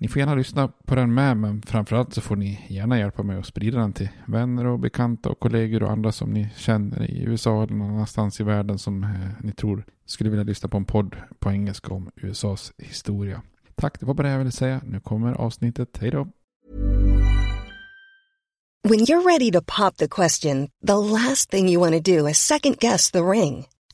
Ni får gärna lyssna på den med, men framförallt så får ni gärna hjälpa mig att sprida den till vänner och bekanta och kollegor och andra som ni känner i USA eller någon annanstans i världen som ni tror skulle vilja lyssna på en podd på engelska om USAs historia. Tack, det var bara det jag ville säga. Nu kommer avsnittet. Hej då! When you're ready to pop the question, the last thing you want to do is second guess the ring.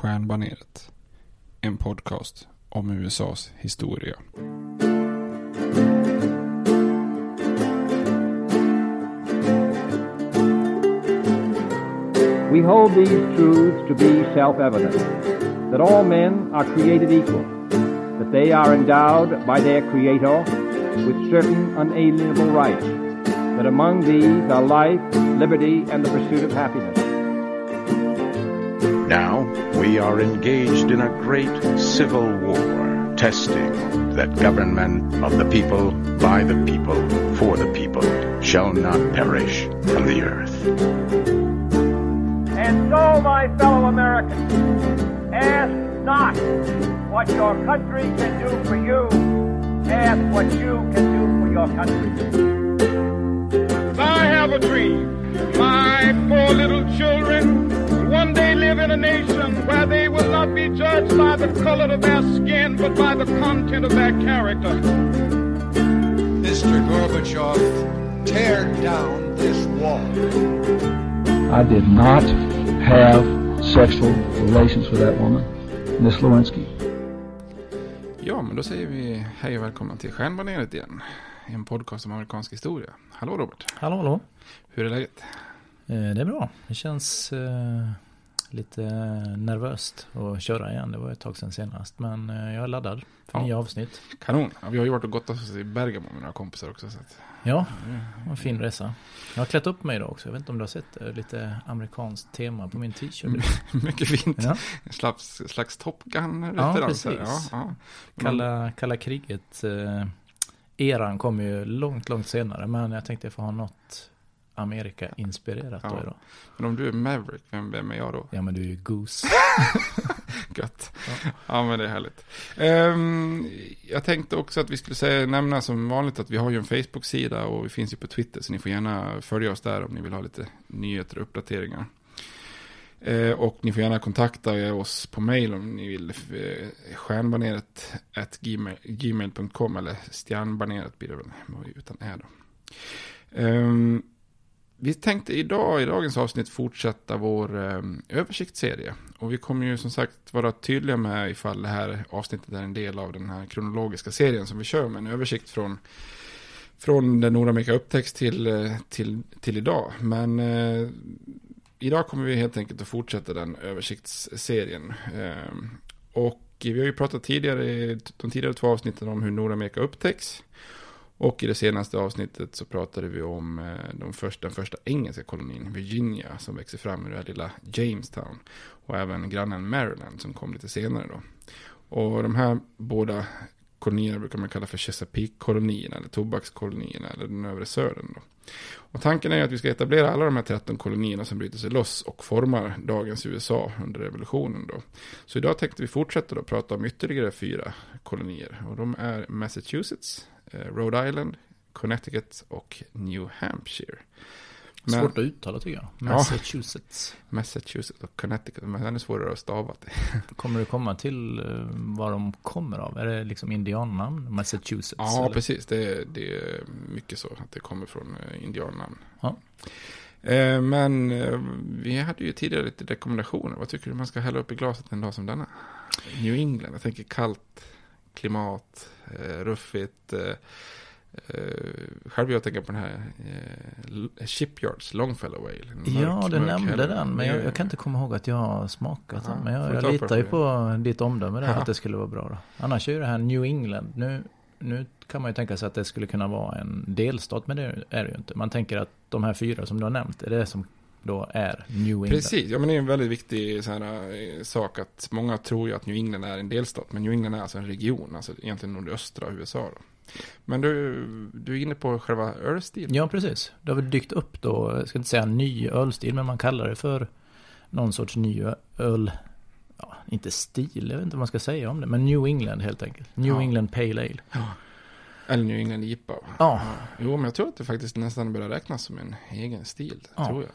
Stjärnbaneret, en podcast om USAs historia. We hold these truths to be self-evident, that all men are created equal, that they are endowed by their Creator with certain unalienable rights, that among these are life, liberty, and the pursuit of happiness. Now we are engaged in a great civil war, testing that government of the people, by the people, for the people, shall not perish from the earth. And so, my fellow Americans, ask not what your country can do for you, ask what you can do for your country. I have a dream, my four little children one day live in a nation where they will not be judged by the color of their skin, but by the content of their character. Mr. Gorbachev, tear down this wall. I did not have sexual relations with that woman, Miss Lewinsky. Ja, men då säger vi hej och välkomna till Stjärnbaneret igen. En podcast om amerikansk historia. Hallå Robert. Hallå, hallå. Hur är läget? Det är bra. Det känns lite nervöst att köra igen. Det var ett tag sedan senast. Men jag är laddad för nya avsnitt. Kanon. Ja, vi har ju varit och gått oss i Bergamo med några kompisar också. Så att... Ja, en fin resa. Jag har klätt upp mig idag också. Jag vet inte om du har sett lite amerikanskt tema på min t-shirt. Mycket fint. Ja. En slags Top Gun. Ja, precis. Ja. Kalla kriget. Eran kom ju långt, långt senare. Men jag tänkte få ha något... Amerika-inspirerat då idag. Men om du är Maverick, vem är jag då? Ja, men du är ju Goose. Gött. Ja, men det är härligt. Jag tänkte också att vi skulle nämna som vanligt att vi har ju en Facebook-sida och vi finns ju på Twitter, så ni får gärna följa oss där om ni vill ha lite nyheter och uppdateringar. Och ni får gärna kontakta oss på mail om ni vill, stjärnbaneret@gmail.com eller stjärnbaneret blir det väl utan är då. Vi tänkte i dagens avsnitt fortsätta vår översiktsserie, och vi kommer ju som sagt vara tydliga med ifall det här avsnittet är en del av den här kronologiska serien som vi kör med en översikt från den Nordamerika upptäckt till idag. Men idag kommer vi helt enkelt att fortsätta den översiktsserien. Och vi har ju pratat tidigare i de tidigare 2 avsnitten om hur Nordamerika upptäcks. Och i det senaste avsnittet så pratade vi om den första engelska kolonin, Virginia, som växer fram ur det här lilla Jamestown. Och även grannen Maryland som kom lite senare då. Och de här båda kolonierna brukar man kalla för Chesapeake-kolonierna eller tobakskolonierna eller den övre södern då. Och tanken är att vi ska etablera alla de här 13 kolonierna som bryter sig loss och formar dagens USA under revolutionen då. Så idag tänkte vi fortsätta då prata om ytterligare 4 kolonier. Och de är Massachusetts, Rhode Island, Connecticut och New Hampshire. Men, svårt att uttala tycker jag. Massachusetts. Ja, Massachusetts och Connecticut. Men den är svårare att stava till. Kommer du komma till var de kommer av? Är det liksom indiannamn? Massachusetts? Ja, eller? Precis. Det är mycket så att det kommer från indiannamn. Ja. Men vi hade ju tidigare lite rekommendationer. Vad tycker du man ska hälla upp i glaset en dag som denna? New England. Jag tänker kallt klimat, ruffigt... Själv jag tänker på den här Shipyards Longfellow Ale. Ja, du nämnde den, men jag kan inte komma ihåg att jag har smakat den. Men jag litar ju på ditt omdöme där, att det skulle vara bra då. Annars är ju det här New England. Nu kan man ju tänka sig att det skulle kunna vara en delstat, men det är det ju inte. Man tänker att de här 4 som du har nämnt, är det som då är New England. Precis, ja, men det är en väldigt viktig så här, sak att många tror ju att New England är en delstat, men New England är alltså en region, alltså egentligen nordöstra USA då. Men du är inne på själva ölstilen. Ja, precis. Det har väl dykt upp då, jag ska inte säga ny ölstil, men man kallar det för någon sorts ny öl, ja, inte stil, jag vet inte vad man ska säga om det, men New England helt enkelt. New England Pale Ale. Ja. Eller New England IPA. Ja. Jo, men jag tror att det faktiskt nästan börjar räknas som en egen stil, tror jag.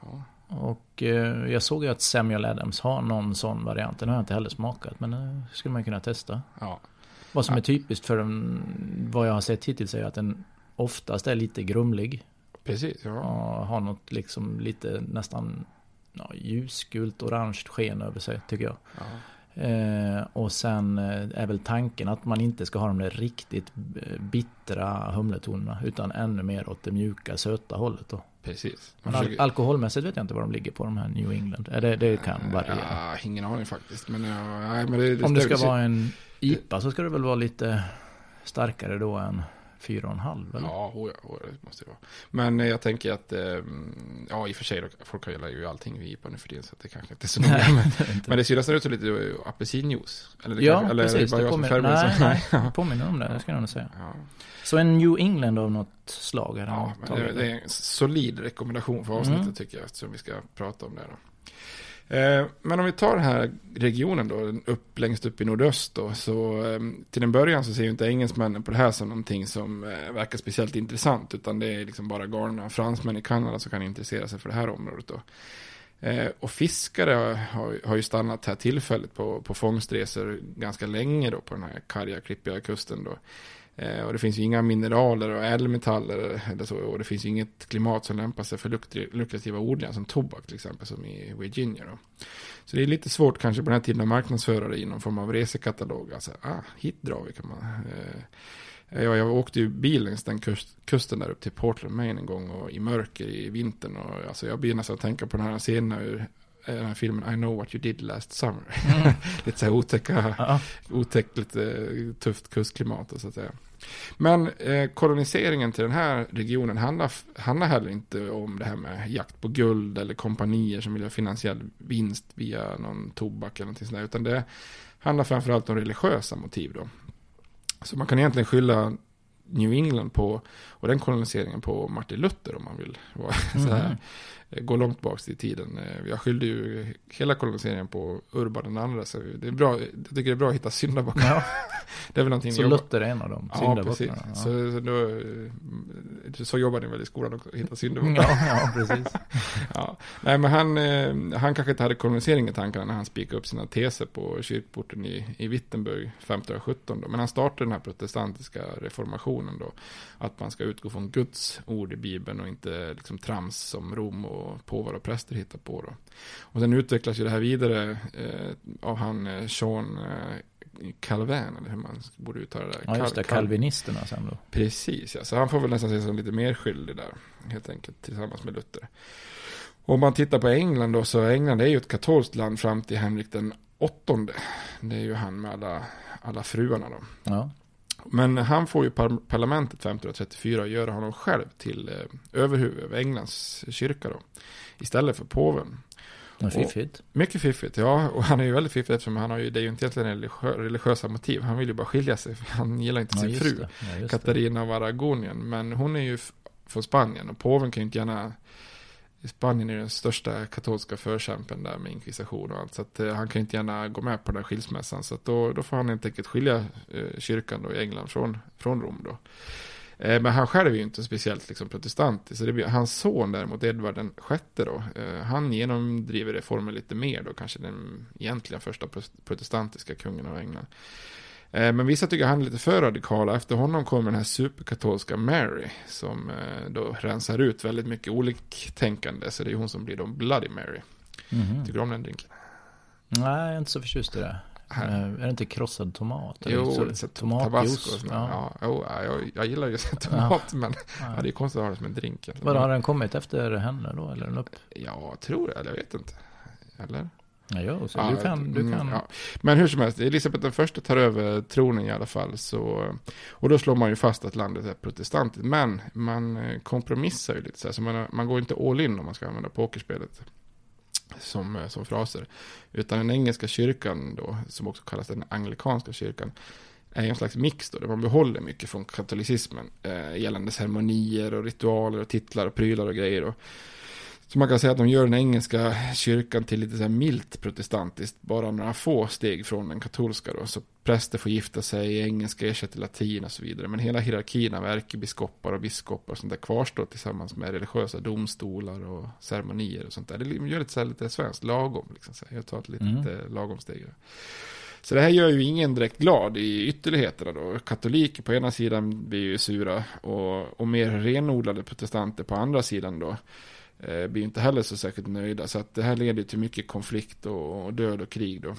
Ja. Och jag såg ju att Samuel Adams har någon sån variant, den har jag inte heller smakat, men skulle man kunna testa. Ja. Vad som är typiskt för vad jag har sett hittills är att den oftast är lite grumlig. Precis, ja. Och har något liksom lite nästan ljusgult, orange sken över sig, tycker jag. Ja. Och sen är väl tanken att man inte ska ha de där riktigt bittra humletonerna, utan ännu mer åt det mjuka, söta hållet då. Precis. Men alkoholmässigt vet jag inte vad de ligger på, de här New England. Det kan variera. Ja, ingen aning faktiskt. Men, men det om det ska vara en IPA så ska det väl vara lite starkare då än 4,5 eller? Ja, det måste det vara. Men jag tänker att i och för sig, folk gillar ju allting vid IPA nu för det, så att det kanske inte är så noga. Men det ser nästan ut som lite apelsinjuice. Precis. Eller jag påminner om det, ska jag nog säga. Ja. Så en New England av något slag. Ja, men det är en solid rekommendation för avsnittet tycker jag, eftersom vi ska prata om det då. Men om vi tar den här regionen då, längst upp i nordöst då, så till en början så ser ju inte engelsmännen på det här som någonting som verkar speciellt intressant, utan det är liksom bara galna fransmän i Kanada som kan intressera sig för det här området då. Och fiskare har ju stannat här tillfälligt på fångstresor ganska länge då på den här karga, klippiga kusten då. Och det finns ju inga mineraler och ädelmetaller eller så, och det finns ju inget klimat som lämpar sig för lukrativa odlingar som tobak till exempel, som i Virginia då. Så det är lite svårt kanske på den här tiden att marknadsföra det i någon form av resekatalog. Alltså, hit drar vi kan man... Jag åkte ju bil längs den kusten där upp till Portland, Maine en gång, och i mörker i vintern, och alltså, jag började nästan tänka på den här scenen ur den här filmen I Know What You Did Last Summer. Lite så här otäckt, lite tufft kustklimat och så att säga. Men koloniseringen till den här regionen handlar heller inte om det här med jakt på guld eller kompanier som vill ha finansiell vinst via någon tobak eller någonting sådär, utan det handlar framförallt om religiösa motiv då. Så man kan egentligen skylla New England på, och den koloniseringen på Martin Luther om man vill så här, gå långt bak i tiden. Jag skyllde ju hela koloniseringen på Urban II, så det är bra, jag tycker det är bra att hitta syndabockar. Ja. Det är väl någonting. Så Luther är en av dem, syndabockarna. Ja, precis. Ja. Så jobbar ni väl i skolan och hitta syndabockar. Ja, precis. Ja. Nej, men han kanske inte hade kolonisering i tankarna när han spikade upp sina teser på kyrkporten i Wittenberg 1517 då, men han startade den här protestantiska reformationen då, att man ska utgå från Guds ord i Bibeln och inte liksom trams som Rom och påvar och präster hittar på då. Och sen utvecklas ju det här vidare av han John Calvin, eller hur man borde uttala det där. Ja, just det, kalvinisterna sen då. Precis, ja. Så han får väl nästan se som lite mer skyldig där, helt enkelt, tillsammans med Luther. Och om man tittar på England då, så England är ju ett katolskt land fram till Henrik den VIII. Det är ju han med alla fruarna då. Ja. Men han får ju parlamentet 1534 göra honom själv till överhuvud över Englands kyrka då, istället för påven. Fiffigt. Mycket fiffigt, ja. Och han är ju väldigt fiffig eftersom han har ju, det är ju inte egentligen religiösa motiv. Han vill ju bara skilja sig, för han gillar inte sin fru, Katarina av Aragonien. Men hon är ju från Spanien och påven kan ju inte gärna... Spanien är den största katolska förkämpen där med inkvisation och allt. Så att, han kan inte gärna gå med på den skilsmässan. Så att då får han helt enkelt skilja kyrkan då i England från Rom då. Men han själv är ju inte speciellt liksom protestantisk. Så det blir, hans son däremot, Edvard den sjätte då. Han genomdriver reformen lite mer då. Kanske den egentligen första protestantiska kungen av England. Men vissa tycker han är lite för radikala. Efter honom kommer den här superkatolska Mary som då rensar ut väldigt mycket oliktänkande. Så det är hon som blir då Bloody Mary. Mm-hmm. Tycker du om den drinken? Nej, jag är inte så förtjust i det. Är det inte krossad tomat? Jo, det är tomatjuice. Ja. Ja, jag gillar ju tomat, men det är konstigt att ha det som en drink. Var har den kommit efter henne då? Eller den upp? Ja, tror det. Eller jag vet inte. Eller? Ja, så du kan. Ja. Men hur som helst, Elisabeth den första tar över tronen i alla fall. Så, och då slår man ju fast att landet är protestantiskt. Men man kompromissar ju lite så här. Så man går inte all in om man ska använda pokerspelet som fraser. Utan den engelska kyrkan då, som också kallas den anglikanska kyrkan, är en slags mix då, där man behåller mycket från katolicismen. Gällande ceremonier och ritualer och titlar och prylar och grejer och... Så man kan säga att de gör den engelska kyrkan till lite så här milt protestantiskt, bara några få steg från den katolska då. Så präster får gifta sig, engelska ersätter latin och så vidare. Men hela hierarkin av ärkebiskopar och biskopar och sånt där kvarstår tillsammans med religiösa domstolar och ceremonier och sånt där. Det gör lite så här lite svenskt, lagom liksom. Så jag tar ett litet lagom steg då. Så det här gör ju ingen direkt glad i ytterligheterna då. Katoliker på ena sidan blir ju sura och mer renodlade protestanter på andra sidan då blir inte heller så särskilt nöjda. Så att det här leder till mycket konflikt och död och krig då.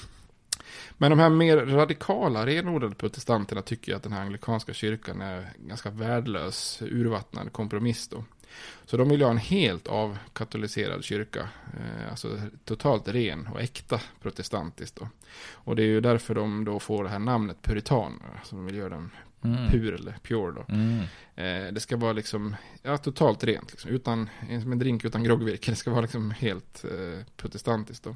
Men de här mer radikala, renodlade protestanterna tycker att den här anglikanska kyrkan är ganska värdelös, urvattnad kompromiss då. Så de vill ha en helt avkatoliserad kyrka, alltså totalt ren och äkta protestantiskt då. Och det är ju därför de då får det här namnet puritaner, som de vill göra den pur eller pure då. Det ska vara liksom, ja, totalt rent liksom, utan, som en drink utan groggvirke. Det ska vara liksom helt protestantiskt då.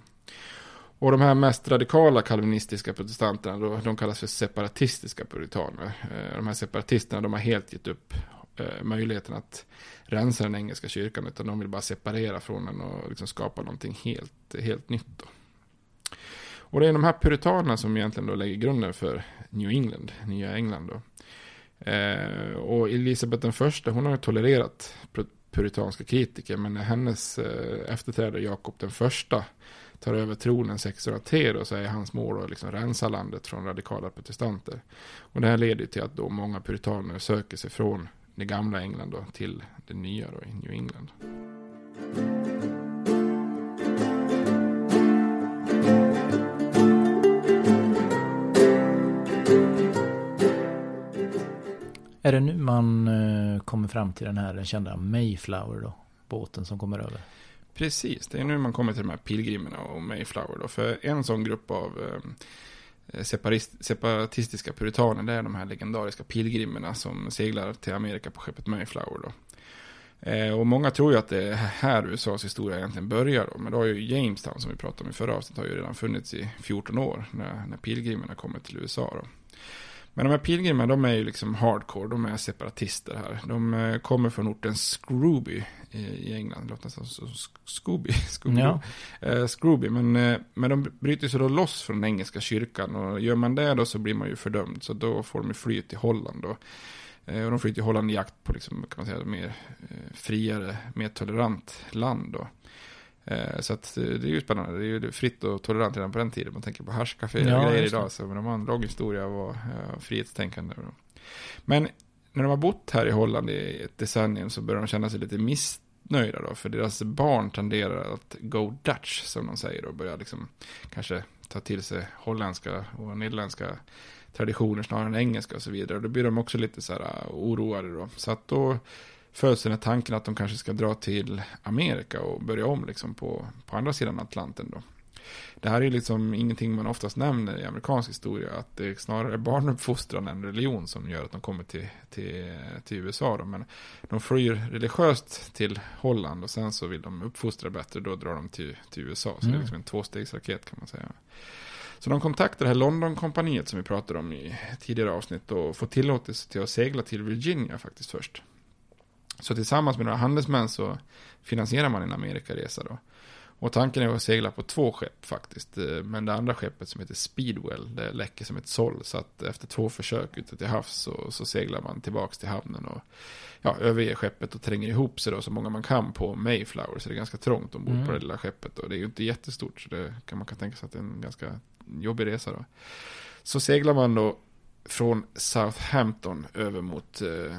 Och de här mest radikala kalvinistiska protestanterna då, de kallas för separatistiska puritaner. De här separatisterna, de har helt gett upp möjligheten att rensa den engelska kyrkan, utan de vill bara separera från den och liksom skapa någonting helt nytt då. Och det är de här puritanerna som egentligen då lägger grunden för New England, Nya England då. Och Elisabeth den första, hon har tolererat puritanska kritiker, men när hennes efterträdare Jakob den första tar över tronen 1603 då, så är hans mål att liksom rensa landet från radikala protestanter. Och det här leder till att då många puritaner söker sig från det gamla England då, till det nya då, i New England. Är det nu man kommer fram till den här, den kända Mayflower då, båten som kommer över? Precis, det är nu man kommer till de här pilgrimerna och Mayflower då. För en sån grupp av separatistiska puritaner, det är de här legendariska pilgrimerna som seglar till Amerika på skeppet Mayflower då. Och många tror ju att det är här USAs historia egentligen börjar då. Men då har ju Jamestown, som vi pratade om i förra avsnittet, har ju redan funnits i 14 år när pilgrimerna kommer till USA då. Men de här pilgrimerna, de är ju liksom hardcore, de är separatister här. De kommer från orten Scrooby i England, det låter nästan som Scooby. Ja. Scrooby, men de bryter sig då loss från den engelska kyrkan, och gör man det då så blir man ju fördömd, så då får de fly till Holland då. Och de flyr till Holland i jakt på liksom, kan man säga, mer friare, mer tolerant land då. Så att det är ju spännande, det är ju fritt och tolerant redan på den tiden. Man tänker på härskafé och grejer idag, så, men de har en lång historia och frihetstänkande. Men när de har bott här i Holland i ett decennium så börjar de känna sig lite missnöjda då, för deras barn tenderar att go Dutch, som de säger, och börjar liksom kanske ta till sig holländska och nederländska traditioner snarare än engelska och så vidare. Och då blir de också lite så här oroade då, så att då föds den här tanken att de kanske ska dra till Amerika och börja om liksom på andra sidan Atlanten då. det här är liksom ingenting man oftast nämner i amerikansk historia, att det är snarare barnuppfostran än religion som gör att de kommer till USA då. Men de flyr religiöst till Holland och sen så vill de uppfostra bättre, då drar de till USA. Så det är liksom en tvåstegsraket kan man säga. Så de kontaktar det här London-kompaniet som vi pratade om i tidigare avsnitt och får tillåtelse till att segla till Virginia faktiskt först. Så tillsammans med några handelsmän så finansierar man en Amerikaresa då. Och tanken är att segla på 2 skepp faktiskt. Men det andra skeppet som heter Speedwell, det läcker som ett såll. Så att efter 2 försök ute till havs så seglar man tillbaks till hamnen och överger skeppet och tränger ihop sig då så många man kan på Mayflower. Så det är ganska trångt ombord på det lilla skeppet. Och det är ju inte jättestort så det man kan tänka sig att det är en ganska jobbig resa då. Så seglar man då från Southampton över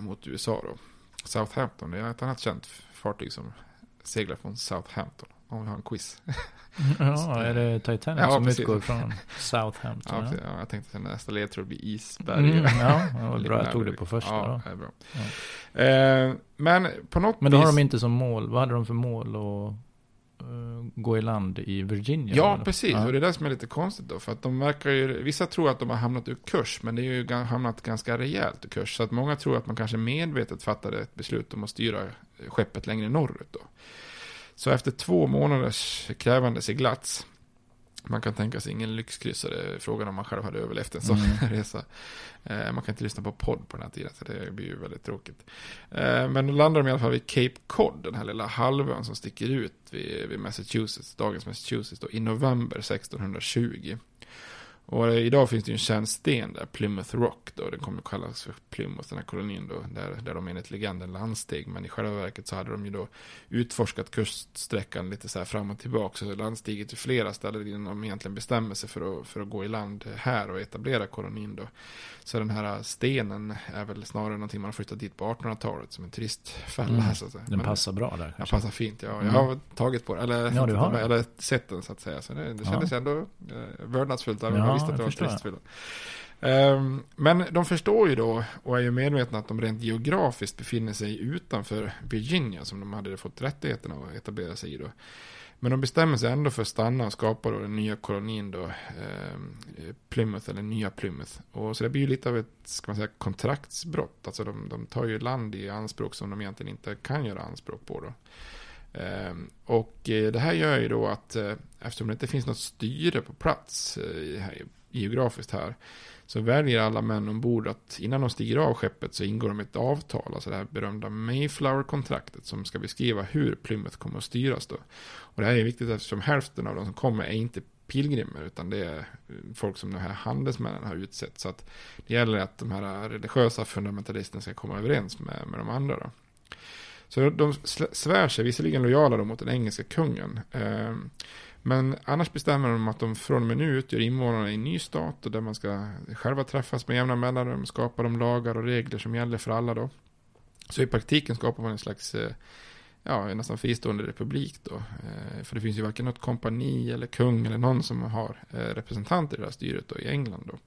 mot USA då. Southampton, det är ett annat känt fartyg som seglar från Southampton. Om vi har en quiz. Ja, är det Titanic som utgår från Southampton? Ja, ja, jag tänkte att nästa ledtråd blir Isberg. Ja, bra, jag tog det på första då. Är bra. Ja. Men på något Men då har de inte som mål, vad hade de för mål att gå i land i Virginia? Ja, eller? Precis. Ja. Och det är det som är lite konstigt då. För att de verkar ju, vissa tror att de har hamnat ur kurs, men det är ju hamnat ganska rejält ur kurs. Så att många tror att man kanske medvetet fattade ett beslut om att styra skeppet längre norrut då. Så efter 2 månaders krävande seglats, man kan tänka sig ingen lyxkryssare, frågan om man själv hade överlevt en sån resa. Man kan inte lyssna på podd på den här tiden, så det blir ju väldigt tråkigt. Men då landar de i alla fall vid Cape Cod, den här lilla halvön som sticker ut vid Massachusetts, dagens Massachusetts då, i november 1620. Och idag finns det ju en känd sten där, Plymouth Rock då, den kommer att kallas för Plymouth, den här kolonin då, där de enligt legenden landsteg, men i själva verket så hade de ju då utforskat kuststräckan lite så här fram och tillbaka, så landstiget till flera ställen innan de egentligen bestämmer sig för att gå i land här och etablera kolonin då. Så den här stenen är väl snarare någonting man har flyttat dit på 1800-talet som en turistfälla. Så att säga. Den passar bra där. Den passar fint, ja. Jag har tagit på den, eller sett den så att säga, så det kändes ändå vördnadsfullt av men de förstår ju då och är ju medvetna att de rent geografiskt befinner sig utanför Virginia som de hade fått rättigheterna att etablera sig i då. Men de bestämmer sig ändå för att stanna och skapa då den nya kolonin då, Plymouth eller nya Plymouth. Och så det blir ju lite av ett, ska man säga, kontraktsbrott. Alltså de tar ju land i anspråk som de egentligen inte kan göra anspråk på då. Och det här gör ju då att eftersom det inte finns något styre på plats geografiskt här, så väljer alla män ombord att innan de stiger av skeppet så ingår de ett avtal, alltså det här berömda Mayflower-kontraktet som ska beskriva hur Plymouth kommer att styras då. Och det här är viktigt eftersom hälften av de som kommer är inte pilgrimer utan det är folk som de här handelsmännen har utsett, så att det gäller att de här religiösa fundamentalisterna ska komma överens med de andra då. Så de svär sig visserligen lojala mot den engelska kungen. Men annars bestämmer de att de från och med nu utgör invånarna i en ny stat och där man ska själva träffas med jämna mellanrum, skapar de lagar och regler som gäller för alla då. Så i praktiken skapar man en slags nästan fristående republik då. För det finns ju varken något kompani eller kung eller någon som har representanter i det här styret då, i England då.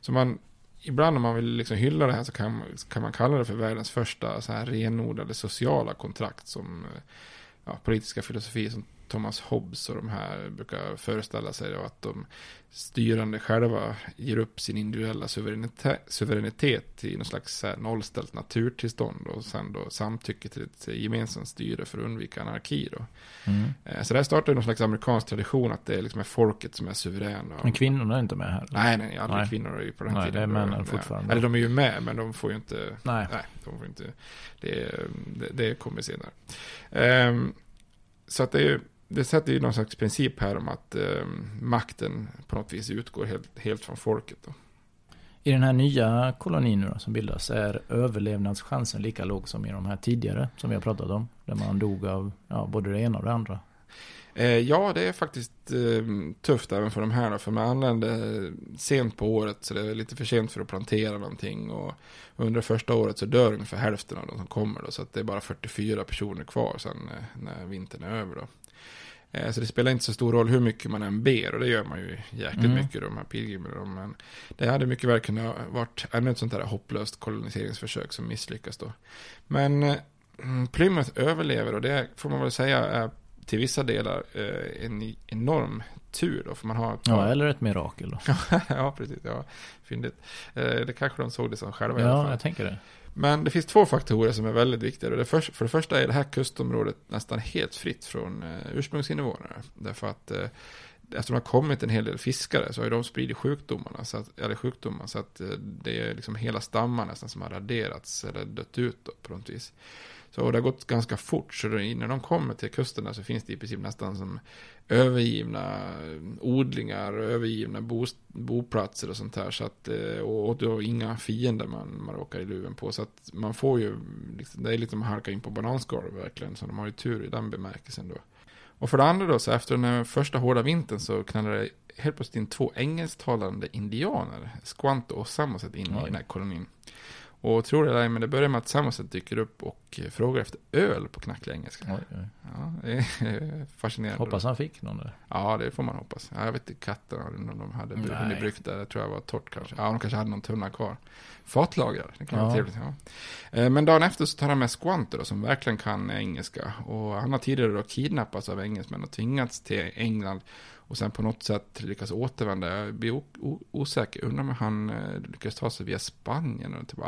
Så man ibland om man vill liksom hylla det här så kan man kalla det för världens första så här renodlade sociala kontrakt som politiska filosofier som Thomas Hobbes och de här brukar föreställa sig då, att de styrande själva ger upp sin individuella suveränitet i någon slags så här nollställt naturtillstånd och sen då samtycke till ett gemensamt styre för att undvika anarki då. Så där startar någon slags amerikansk tradition att det liksom är folket som är suverän. Men kvinnorna är inte med här? Nej, alla kvinnor är ju på den här tiden. Nej, det är männen fortfarande. Eller de är ju med, men de får ju inte... Nej, de får inte. Det kommer senare. Så att det sätter ju någon slags princip här om att makten på något vis utgår helt från folket då. I den här nya kolonin nu då, som bildas, är överlevnadschansen lika låg som i de här tidigare som vi har pratat om, där man dog av både det ena och det andra? Ja, det är faktiskt tufft även för de här då, för man anländer sent på året så det är lite för sent för att plantera någonting, och under första året så dör ungefär hälften av de som kommer då, så att det är bara 44 personer kvar sen när vintern är över då. Så det spelar inte så stor roll hur mycket man än ber, och det gör man ju jäkligt mycket de här pilgrimerna, men det hade mycket väl kunnat varit ännu ett sånt här hopplöst koloniseringsförsök som misslyckas då. Men Plymouth överlever, och det får man väl säga är till vissa delar en enorm tur då, för man har... Ja, eller ett mirakel då. Ja, precis. Ja, fyndigt. Det kanske de såg det som själva. Ja, i alla fall. Jag tänker det. Men det finns två faktorer som är väldigt viktiga. För det första är det här kustområdet nästan helt fritt från ursprungsinvånare. Därför att eftersom det har kommit en hel del fiskare så har de spridit sjukdomar. Så att det är liksom hela stammar nästan som har raderats eller dött ut då, på något vis. Så det har gått ganska fort, så när de kommer till kusterna så finns det i princip nästan som övergivna odlingar, övergivna boplatser och sånt här. Så att, och då inga fiender man råkar i luven på. Så att man får ju, det är liksom att halka in på bananskorv verkligen, så de har ju tur i den bemärkelsen då. Och för det andra då, så efter den första hårda vintern så knallade det helt plötsligt in två engelsktalande indianer, Squanto och Samoset, in i den här kolonin. Och tror det där, men det börjar med att Samoset dyker upp och frågar efter öl på knacklig engelska. Oj. Ja, det är fascinerande. Hoppas han fick någon där. Ja, det får man hoppas. Ja, jag vet inte, katterna, om de hade hunnit bryggt där, tror jag var torrt kanske. Ja, de kanske hade någon tunna kvar. Fatlagrad, det kan vara trevligt. Ja. Men dagen efter så tar han med Squanto då, som verkligen kan engelska. Och han har tidigare då kidnappats av engelsmän och tvingats till England. Och sen på något sätt lyckas återvända. Jag blir osäker. Undrar om han lyckas ta sig via Spanien. Och typ,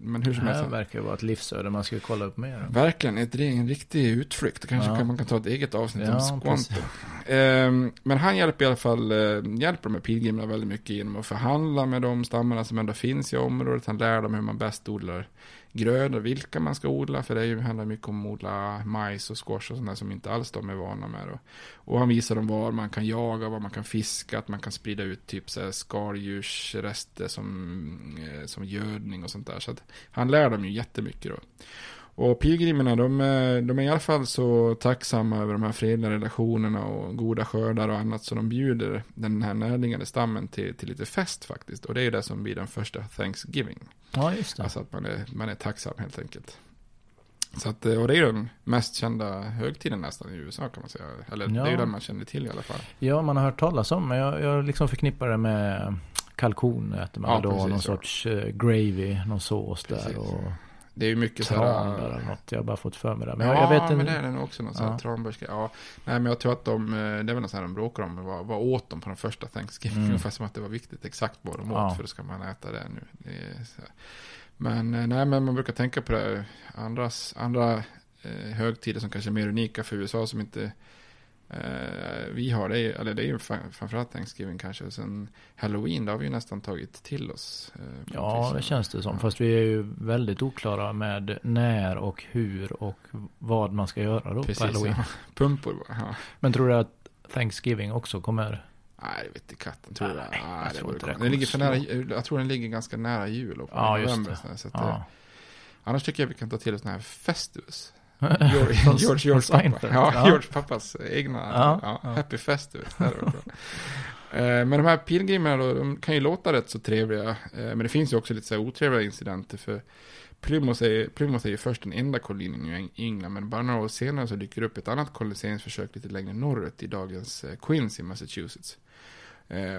men hur som helst. Det här verkar vara ett livsöde man skulle kolla upp mer. Verkligen, det är en riktig utflykt. Kanske man kan ta ett eget avsnitt om Squanto. Men han hjälper i alla fall de här pilgrimerna väldigt mycket genom att förhandla med de stammarna som ändå finns i området. Han lär dem hur man bäst odlar grödor, vilka man ska odla, för det handlar mycket om att odla majs och squash och sådana som inte alls de är vana med då. Och han visar dem var man kan jaga, var man kan fiska, att man kan sprida ut typ så här skaldjursrester som gödning och sånt där. Så att han lär dem ju jättemycket då. Och pilgrimerna, de är i alla fall så tacksamma över de här fredliga relationerna och goda skördar och annat, så de bjuder den här närlingade stammen till lite fest faktiskt. Och det är ju det som blir den första Thanksgiving. Ja, just det. Alltså att man är tacksam helt enkelt. Så att, och det är ju den mest kända högtiden nästan i USA kan man säga. Eller det är ju den man känner till i alla fall. Ja, man har hört talas om, men jag liksom förknippar det med kalkon, äter man då någon sorts gravy, någon sås där och... Det är ju mycket så här något. Jag har bara fått för mig det. Men jag vet inte. Men det är den också någon sån tranbörska. Ja, nej, men jag tror att det var något så här de bråkar om. Vad åt de på den första Thanksgiving? Ungefär som att det var viktigt exakt vad de åt, för då ska man äta det nu. Det är så här. Men man brukar tänka på det andra högtider som kanske är mer unika för USA som inte vi har det, eller det är ju framförallt Thanksgiving kanske, och sen Halloween där har vi ju nästan tagit till oss det känns det som, fast vi är ju väldigt oklara med när och hur och vad man ska göra då. Precis, på Halloween. Pumpor bara, Men tror du att Thanksgiving också kommer? Nej, jag vet inte, katten tror jag. Jag tror den ligger ganska nära jul och november, så att det, annars tycker jag vi kan ta till oss den här Festivus. George pappas egna Happy Festivus. Men de här pilgrimerna då, de kan ju låta rätt så trevliga, men det finns ju också lite så här otrevliga incidenter, för Plymouth är ju först den enda kolonin i England, men bara några år senare så dyker det upp ett annat koloniseringsförsök lite längre norrut i dagens Queens i Massachusetts.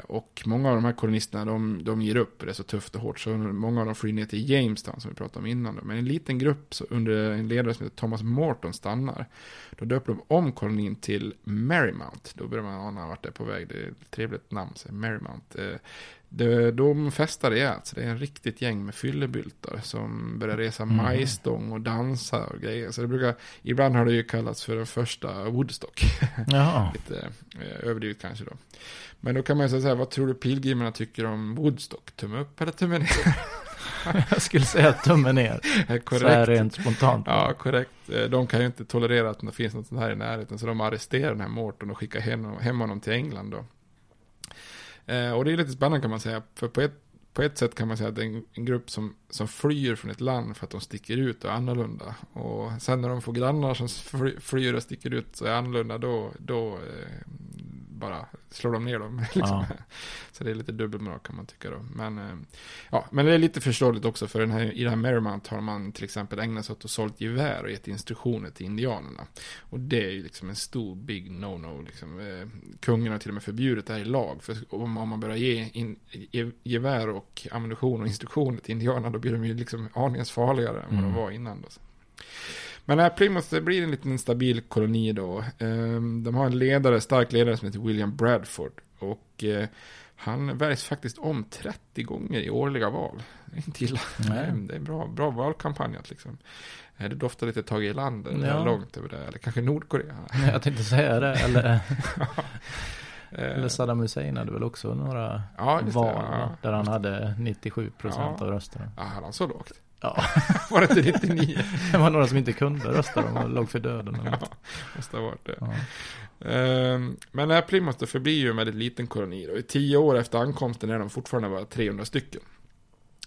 Och många av de här kolonisterna de ger upp, det är så tufft och hårt, så många av dem flyr ner till Jamestown som vi pratade om innan då. Men en liten grupp så under en ledare som heter Thomas Morton stannar. Då döper de om kolonin till Merrymount. Då börjar man ana vart det är på väg. Det är ett trevligt namn, så Merrymount. De festar rejält, så det är en riktigt gäng med fyllebyltar som börjar resa majstång och dansa och grejer. Så det brukar, ibland har det ju kallats för den första Woodstock. Lite överdrivet kanske då. Men då kan man ju säga, vad tror du pilgrimerna tycker om Woodstock? Tumme upp eller tumme ner? Jag skulle säga tumme ner. Korrekt. Så här rent spontant. Ja, korrekt. De kan ju inte tolerera att det finns något sånt här i närheten, så de arresterar den här Morton och skickar hem honom till England då. Och det är lite spännande kan man säga, för på ett sätt kan man säga att det är en grupp som flyr från ett land för att de sticker ut och är annorlunda. Och sen när de får grannar som flyr och sticker ut och är annorlunda, då bara slår de ner dem. Liksom. Så det är lite dubbelmoral kan man tycka då. Men det är lite förståeligt också, för i den här Merrymount har man till exempel ägnat sig åt att sålt gevär och gett instruktioner till indianerna. Och det är ju liksom en stor big no-no. Liksom. Kungen har till och med förbjudit det här i lag. För om man börjar ge gevär och ammunition och instruktioner till indianerna, då blir de ju liksom aningens farligare än vad de var innan då. Men det här Plymouth, det blir en liten stabil koloni då. De har en ledare, stark ledare som heter William Bradford. Och han väljs faktiskt om 30 gånger i årliga val. Inte illa. Nej. Det är en bra valkampanjat liksom. Det doftar lite Tage Erlander, ja. Långt över det. Eller kanske Nordkorea. Nej, jag tänkte säga det. Eller, eller Saddam Hussein hade väl också några val där han hade 97% av rösterna. Ja, han var så lågt. Ja. Var det inte 99? Det var några som inte kunde rösta. De låg för döden. Ja, måste ha varit det. Ja. Men den här Plymouth förblir ju en väldigt liten koloni. Då. 10 år efter ankomsten är de fortfarande bara 300 stycken.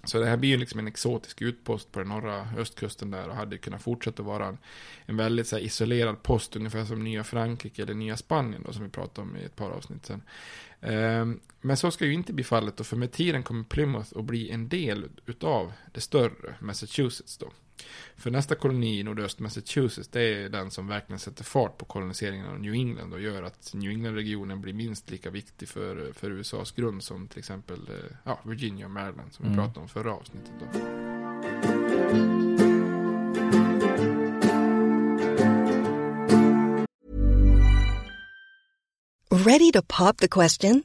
Så det här blir ju liksom en exotisk utpost på den norra östkusten där och hade kunnat fortsätta vara en väldigt så här isolerad post, ungefär som Nya Frankrike eller Nya Spanien då, som vi pratade om i ett par avsnitt sedan. Men så ska ju inte bli fallet då, för med tiden kommer Plymouth att bli en del utav det större Massachusetts då. För nästa koloni i nordöst Massachusetts, det är den som verkligen sätter fart på koloniseringen av New England och gör att New England-regionen blir minst lika viktig för USAs grund som till exempel Virginia och Maryland som vi pratade om förra avsnittet då. Ready to pop the question?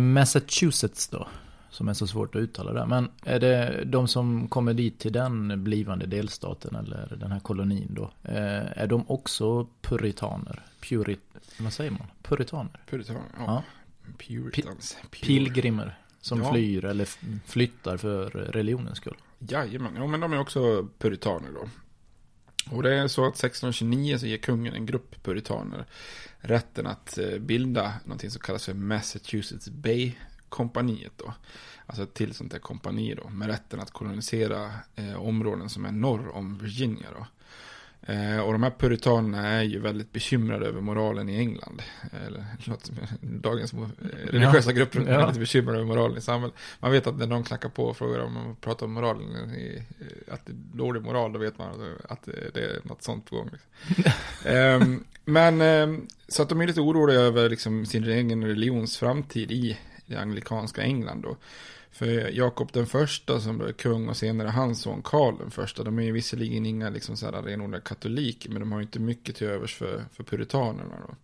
Massachusetts då, som är så svårt att uttala det. Men är det de som kommer dit till den blivande delstaten eller den här kolonin då, är de också puritaner? Vad säger man? Puritaner? Puritaner, ja. Puritans. Pilgrimer som flyr eller flyttar för religionens skull. Jajamän, ja, men de är också puritaner då. Och det är så att 1629 så ger kungen en grupp puritaner rätten att bilda någonting som kallas för Massachusetts Bay-kompaniet då. Alltså ett till sånt där kompani då, med rätten att kolonisera områden som är norr om Virginia då. Och de här puritanerna är ju väldigt bekymrade över moralen i England. Eller dagens religiösa grupper är lite bekymrade över moralen i samhället. Man vet att när någon klackar på och frågar om man pratar om moralen, att det är dålig moral, då vet man att det är något sånt på gång. Så att de är lite oroliga över liksom sin egen religions framtid i det anglikanska England då. För Jakob den första som blev kung och senare hans son Karl den första, de är ju visserligen inga liksom så här renodlade katoliker, men de har ju inte mycket till övers för puritanerna då.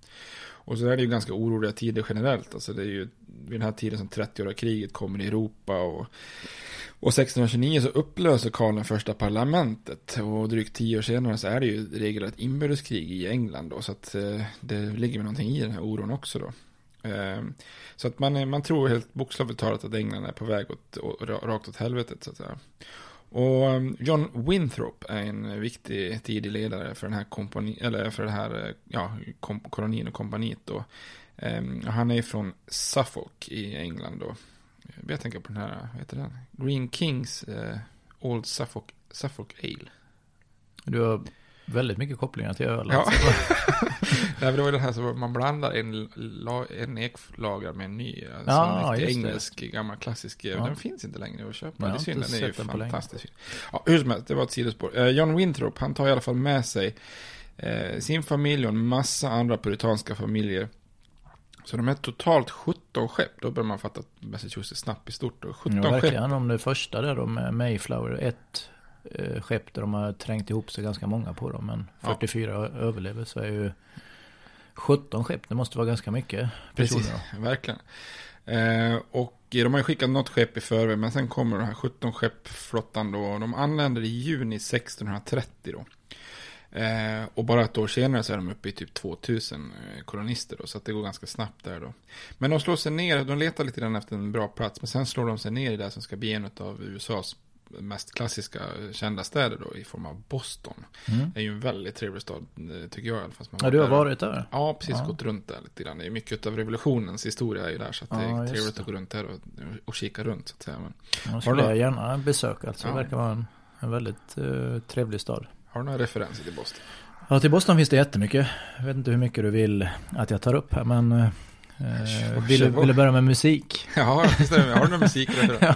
Och så är det ju ganska oroliga tider generellt, alltså det är ju vid den här tiden som 30-åriga kriget kommer i Europa och 1629 så upplöser Karl den första parlamentet och drygt 10 år senare så är det ju regelrätt inbördeskrig i England då, så att det ligger med någonting i den här oron också då. Så att man tror helt bokstavligt talat att England är på väg rakt åt helvetet så att säga. Och John Winthrop är en viktig tidig ledare för den här kolonin och kompaniet då. Han är från Suffolk i England då. Jag tänker på den här, vad heter den? Green Kings Old Suffolk Ale. Du har väldigt mycket kopplingar till öl. Ja. Nej, det var det här som man blandar en eklager med en ny, alltså engelsk gammal klassisk. Den finns inte längre att köpa. Det synd, den är ju fantastisk. Ja, hur som helst, det var ett sidospår. John Winthrop, han tar i alla fall med sig sin familj och en massa andra puritanska familjer. Så de är totalt 17 skepp. Då börjar man fatta att Massachusetts snabbt i stort då. 17 skepp. Verkligen, om det första där då med Mayflower 1 skepp där de har trängt ihop sig ganska många på dem, men 44 överlever, så är ju 17 skepp, det måste vara ganska mycket personer. Precis, verkligen. Och de har ju skickat något skepp i förväg, men sen kommer den här 17-skeppsflottan då. De anländer i juni 1630 då. Och bara ett år senare så är de uppe i typ 2000 kolonister då, så att det går ganska snabbt där då. Men de slår sig ner, de letar lite grann efter en bra plats, men sen slår de sig ner i det som ska bli en av USAs mest klassiska kända städer då, i form av Boston. Mm. Det är ju en väldigt trevlig stad, tycker jag i alla fall. Ja, du har varit där? Ja, precis, ja. Gått runt där lite grann. Det är mycket av revolutionens historia är ju där, så att ja, det är trevligt att gå runt där och kika runt så att säga. Men, ja, skulle jag gärna besöka, alltså. Ja. Det verkar vara en väldigt trevlig stad. Har du några referenser till Boston? Ja, till Boston finns det jättemycket. Jag vet inte hur mycket du vill att jag tar upp här, men vill du börja med musik? Ja, det stämmer. Har du någon musik? Ja,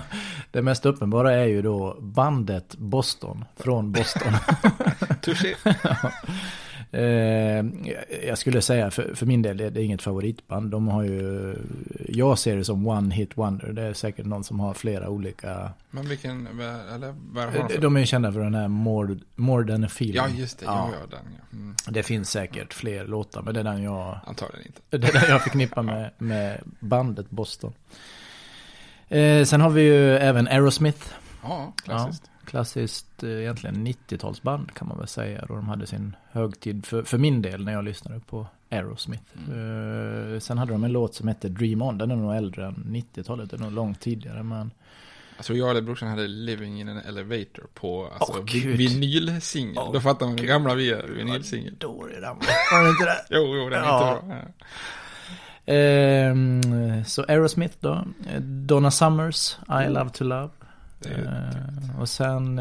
det mest uppenbara är ju då bandet Boston, från Boston. Touché. Ja. Jag skulle säga för min del, det är inget favoritband. De har ju, jag ser det som one hit wonder. Det är säkert någon som har flera olika. Men vilken, eller vad har de är ju kända för den här More Than a Feeling. Ja, just det, ja. Jag den, ja. Mm. Det finns säkert fler låtar, men det är den jag antagligen inte. Det är den jag förknippar med bandet Boston. Sen har vi ju även Aerosmith. Ja, klassiskt. Ja. Klassiskt egentligen 90-talsband kan man väl säga, då de hade sin högtid för min del när jag lyssnade på Aerosmith. Sen hade de en låt som hette Dream On, den är nog äldre än 90-talet, den är nog långt tidigare, men alltså jag eller brorsan hade Living in an Elevator på vinylsingel. Då fattar man hur gamla vi är, vinylsingel. Dålig den var det inte det? Jo, den är inte bra. Så Aerosmith då, Donna Summers, I Love to Love. Och sen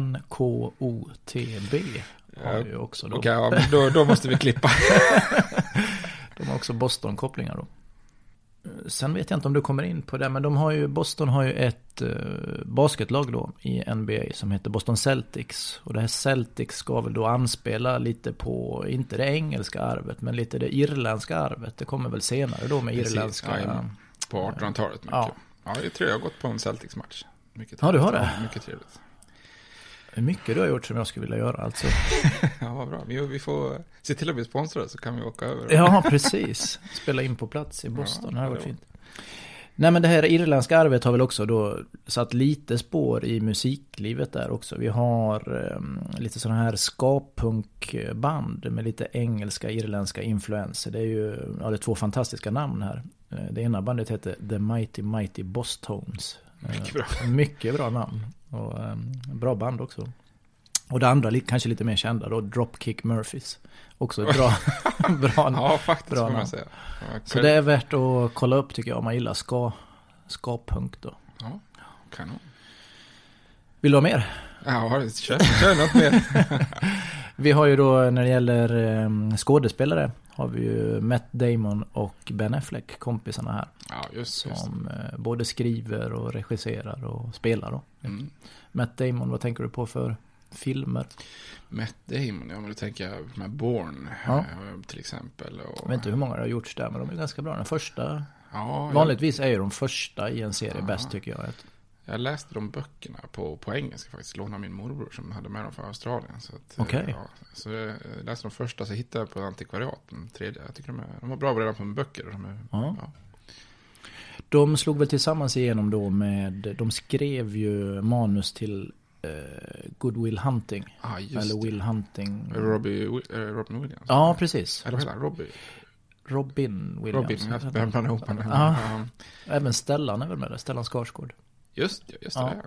NKOTB har ju också då. Okej, ja, då måste vi klippa. De har också Boston-kopplingar då. Sen vet jag inte om du kommer in på det, men de har ju, Boston har ju ett basketlag då i NBA som heter Boston Celtics. Och det här Celtics ska väl då anspela lite på, inte det engelska arvet, men lite det irländska arvet. Det kommer väl senare då med irländska. Precis, på 1800-talet mycket. Ja. Ja, jag tror jag har gått på en Celtics-match. Mycket trevligt. Ja, du har det. Mycket trevligt. Mycket du har gjort som jag skulle vilja göra, alltså. Ja, vad bra. Vi får se till att bli sponsrade så kan vi åka över. Ja, precis. Spela in på plats i Boston. Ja, det var fint. Nej, men det här irländska arvet har väl också då satt lite spår i musiklivet där också. Vi har lite sådana här ska-punkband med lite engelska, irländska influenser. Det är ju det är två fantastiska namn här. Det ena bandet heter The Mighty Mighty Bosstones. Mycket bra namn och bra band också. Och det andra kanske lite mer kända då, Dropkick Murphys. Också ett bra namn. Ja, faktiskt bra namn. Man säga. Ja, så det är värt att kolla upp tycker jag om man gillar ska-punk då. Ja, kanon. Vill du ha mer? Ja, kör något mer. Vi har ju då när det gäller skådespelare har vi ju Matt Damon och Ben Affleck, kompisarna här. Ja, just. Som både skriver och regisserar och spelar då. Mm. Matt Damon, vad tänker du på för filmer? Matt Damon, ja men då tänker jag med Born till exempel. Och jag vet inte hur många det har gjorts där, men de är ganska bra. Den första, vanligtvis är ju de första i en serie bäst tycker jag. Jag läste de böckerna på engelska faktiskt. Låna min morbror som hade med dem från Australien. Så att, så jag läste de första, så hittade jag på antikvariaten tredje. Jag tycker de var bra redan på böcker. De slog väl tillsammans igenom då med, de skrev ju manus till Good Will Hunting. Ah, eller Will Hunting. Robin Williams. Ja, precis. Eller vad heter Robin Williams. Robin, även Stellan är väl med det. Stellan Skarsgård. Just det här.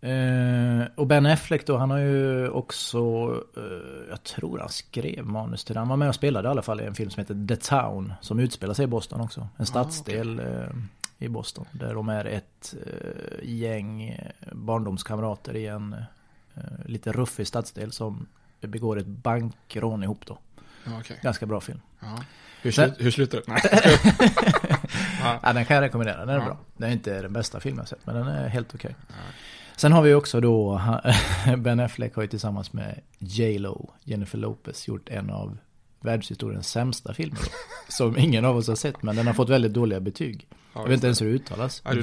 Mm. Och Ben Affleck då, han har ju också, jag tror han skrev manus till den. Han var med och spelade i alla fall i en film som heter The Town, som utspelar sig i Boston också. En stadsdel i Boston, där de är ett gäng barndomskamrater i en lite ruffig stadsdel som begår ett bankrån ihop då. Okay. Ganska bra film. Ja. Hur slutar det? Ja, den kan jag rekommendera, den är bra. Den är inte den bästa filmen jag sett, men den är helt okej. Okay. Ja. Sen har vi också då, Ben Affleck har ju tillsammans med J.Lo, Jennifer Lopez, gjort en av världshistoriens sämsta filmer då, som ingen av oss har sett, men den har fått väldigt dåliga betyg. Ja, jag vet inte ens hur det uttalas. Du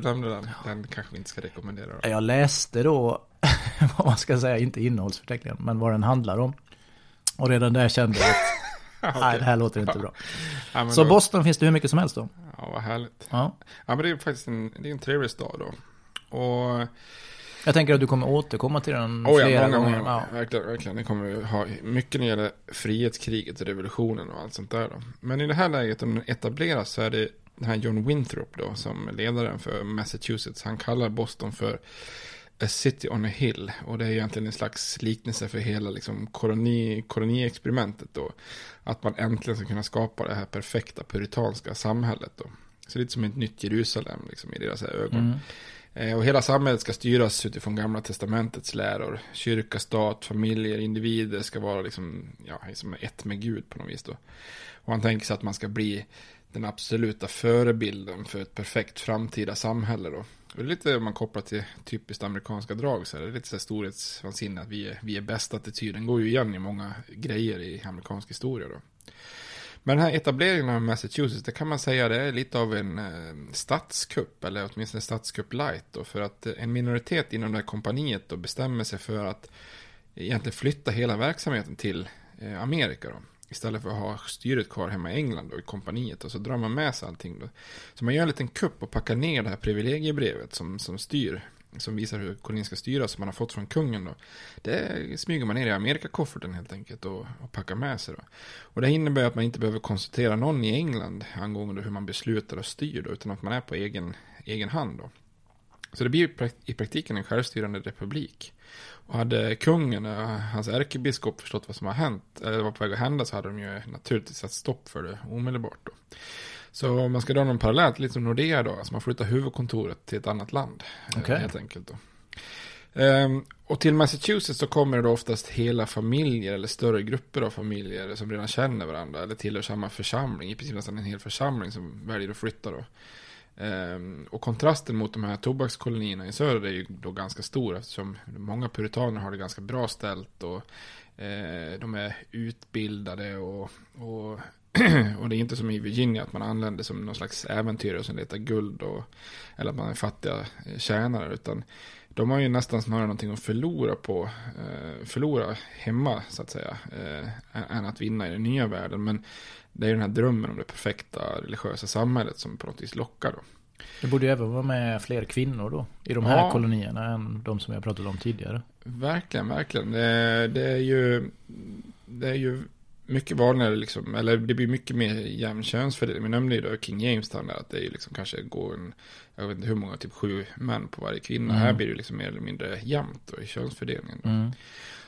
nämnde den. Den kanske vi inte ska rekommendera då. Jag läste då, vad man ska säga, inte innehållsförteckningen, men vad den handlar om. Och redan där kände jag att Okay. Nej, det här låter inte bra. Ja, så då... Boston finns det hur mycket som helst då. Ja, vad härligt. Ja. Ja, men det är faktiskt en trevlig stad då. Och... jag tänker att du kommer återkomma till den flera gånger. Ja. Verkligen. Ni kommer ha mycket när det gäller frihetskriget och revolutionen och allt sånt där då. Men i det här läget, om den etableras, så är det den här John Winthrop då, som ledaren för Massachusetts. Han kallar Boston för a city on a hill, och det är egentligen en slags liknelse för hela liksom koloniexperimentet då, att man äntligen ska kunna skapa det här perfekta puritanska samhället då. Så lite som ett nytt Jerusalem liksom, i deras ögon. Och hela samhället ska styras utifrån Gamla testamentets läror. Kyrka, stat, familjer, individer ska vara liksom, ja, liksom ett med Gud på något vis då. Och han tänker sig att man ska bli den absoluta förebilden för ett perfekt framtida samhälle då. Och det är lite, om man kopplar till typiskt amerikanska drag, så är det lite så här storhetsvansinne, att vi är bäst attityden går ju igen i många grejer i amerikansk historia då. Men den här etableringen av Massachusetts, det kan man säga, det är lite av en statskupp, eller åtminstone statskupp light då, för att en minoritet inom det här kompaniet då bestämmer sig för att egentligen flytta hela verksamheten till Amerika då. Istället för att ha styret kvar hemma i England och i kompaniet, och så drar man med sig allting då. Så man gör en liten kupp och packar ner det här privilegiebrevet som styr, som visar hur kolonin ska styras, som man har fått från kungen då. Det smyger man ner i Amerikakofferten helt enkelt och packar med sig då. Och det innebär att man inte behöver konsultera någon i England angående hur man beslutar och styr då, utan att man är på egen hand då. Så det blir i praktiken en självstyrande republik. Och hade kungen och hans ärkebiskop förstått vad som har hänt, eller var på väg att hända, så hade de ju naturligtvis satt stopp för det omedelbart då. Så om man ska dra någon parallellt, lite som Nordea då, alltså man flyttar huvudkontoret till ett annat land, okay, helt enkelt då. Och till Massachusetts så kommer det då oftast hela familjer eller större grupper av familjer som redan känner varandra eller tillhör samma församling, i princip nästan en hel församling som väljer att flytta då. Och kontrasten mot de här tobakskolonierna i söder är ju då ganska stor, eftersom många puritaner har det ganska bra ställt och de är utbildade och det är inte som i Virginia att man anländer som någon slags äventyrare som letar guld eller att man är fattiga tjänare, utan de har ju nästan snarare någonting att förlora hemma så att säga, än att vinna i den nya världen. Men det är ju den här drömmen om det perfekta religiösa samhället som på något vis lockar då. Det borde ju även vara med fler kvinnor då i de här kolonierna än de som jag pratade om tidigare. Verkligen. Det är ju mycket vanligare liksom, eller det blir mycket mer jämn könsfördelning. Men nämligen då King James där, att det är liksom kanske går jag vet inte hur många, typ 7 män på varje kvinna. Här blir det liksom mer eller mindre jämnt då, i könsfördelningen då.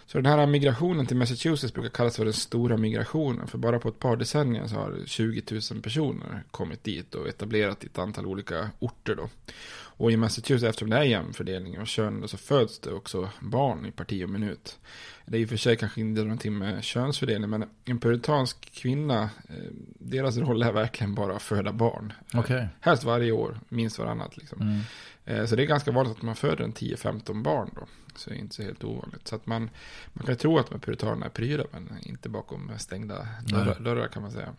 Så den här migrationen till Massachusetts brukar kallas för den stora migrationen, för bara på ett par decennier så har 20 000 personer kommit dit och etablerat i ett antal olika orter då. Och i Massachusetts, eftersom det är jämn fördelning av kön, så föds det också barn i parti och minut. Det är ju för sig kanske inte någonting med könsfördelning, men en puritansk kvinna, deras roll är verkligen bara att föda barn. Okay. Helst varje år, minst varannat liksom. Så det är ganska vanligt att man föder en 10-15 barn då. Så det är inte så helt ovanligt. Så att man kan ju tro att de puritanerna är pryda, men inte bakom stängda dörrar kan man säga.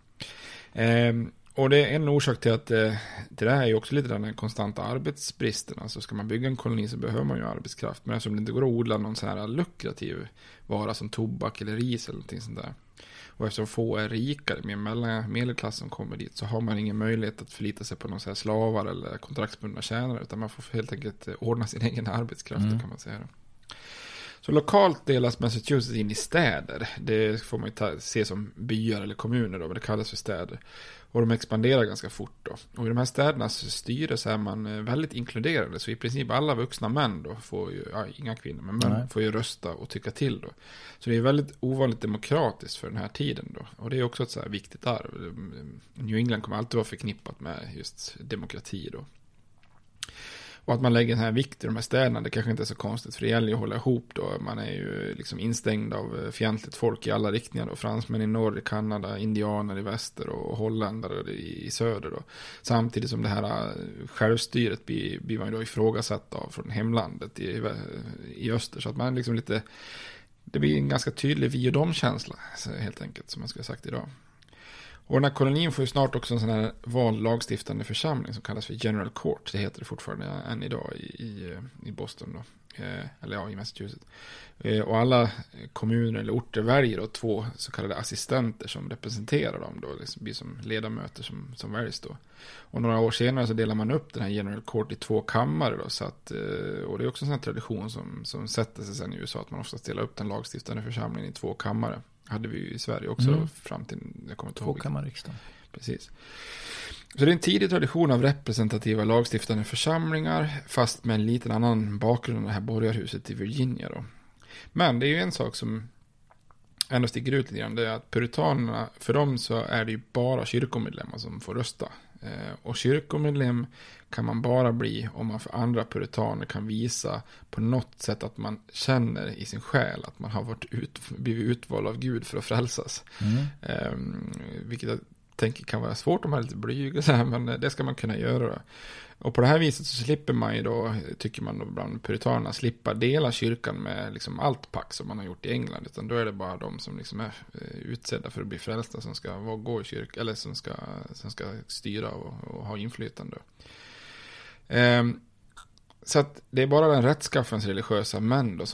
Och det är en orsak till att till det här är ju också lite den konstanta arbetsbristen. Alltså ska man bygga en koloni så behöver man ju arbetskraft. Men eftersom det inte går att odla någon sån här lukrativ vara som tobak eller ris eller någonting sånt där. Och eftersom få är rikare, med medelklass som kommer dit, så har man ingen möjlighet att förlita sig på någon så här slavar eller kontraktsbundna tjänare, utan man får helt enkelt ordna sin egen arbetskraft, kan man säga. Så lokalt delas Massachusetts in i städer. Det får man ju se som byar eller kommuner då, men det kallas för städer. Och de expanderar ganska fort då. Och i de här städerna så styr så är man väldigt inkluderande. Så i princip alla vuxna män då får ju, ja, inga kvinnor, men män får ju rösta och tycka till då. Så det är väldigt ovanligt demokratiskt för den här tiden då. Och det är också ett så här viktigt arv. New England kommer alltid vara förknippat med just demokrati då. Och att man lägger den här vikt i de här städerna, det kanske inte är så konstigt, för det gäller ju att hålla ihop då. Man är ju liksom instängd av fientligt folk i alla riktningar då. Fransmän i norr, i Kanada, indianer i väster och holländare i söder då. Samtidigt som det här självstyret blir man ju då ifrågasatt av från hemlandet i öster. Så att man liksom lite, det blir en ganska tydlig vi och dom-känsla helt enkelt, som man skulle ha sagt idag. Och den här kolonin får ju snart också en sån här vallagstiftande församling som kallas för General Court. Det heter det fortfarande än idag i Boston då. Eller ja, i Massachusetts. Och alla kommuner eller orter väljer då 2 så kallade assistenter som representerar dem då. Liksom blir som ledamöter som väljs då. Och några år senare så delar man upp den här General Court i 2 kammare då. Så att, och det är också en sån här tradition som sätter sig sen i USA att man oftast delar upp den lagstiftande församlingen i 2 kammare. Hade vi ju i Sverige också då, fram till jag kommer inte ihåg. 2-kammarriksdagen. Precis. Så det är en tidig tradition av representativa lagstiftande församlingar, fast med en liten annan bakgrund än det här borgarhuset i Virginia då. Men det är ju en sak som ändå sticker ut lite grann, det är att puritanerna, för dem så är det ju bara kyrkomedlemmar som får rösta. Och kyrkomedlem kan man bara bli om man för andra puritaner kan visa på något sätt att man känner i sin själ att man har blivit utvald av Gud för att frälsas. Vilket jag tänker kan vara svårt om man är lite blyg och så här, men det ska man kunna göra. Och på det här viset så slipper man ju då, tycker man då bland puritanerna, slippa dela kyrkan med liksom allt pack som man har gjort i England, utan då är det bara de som liksom är utsedda för att bli frälsta som ska gå i kyrkan, eller som ska styra och ha inflytande. Så att det är bara den rättskaffens religiösa män då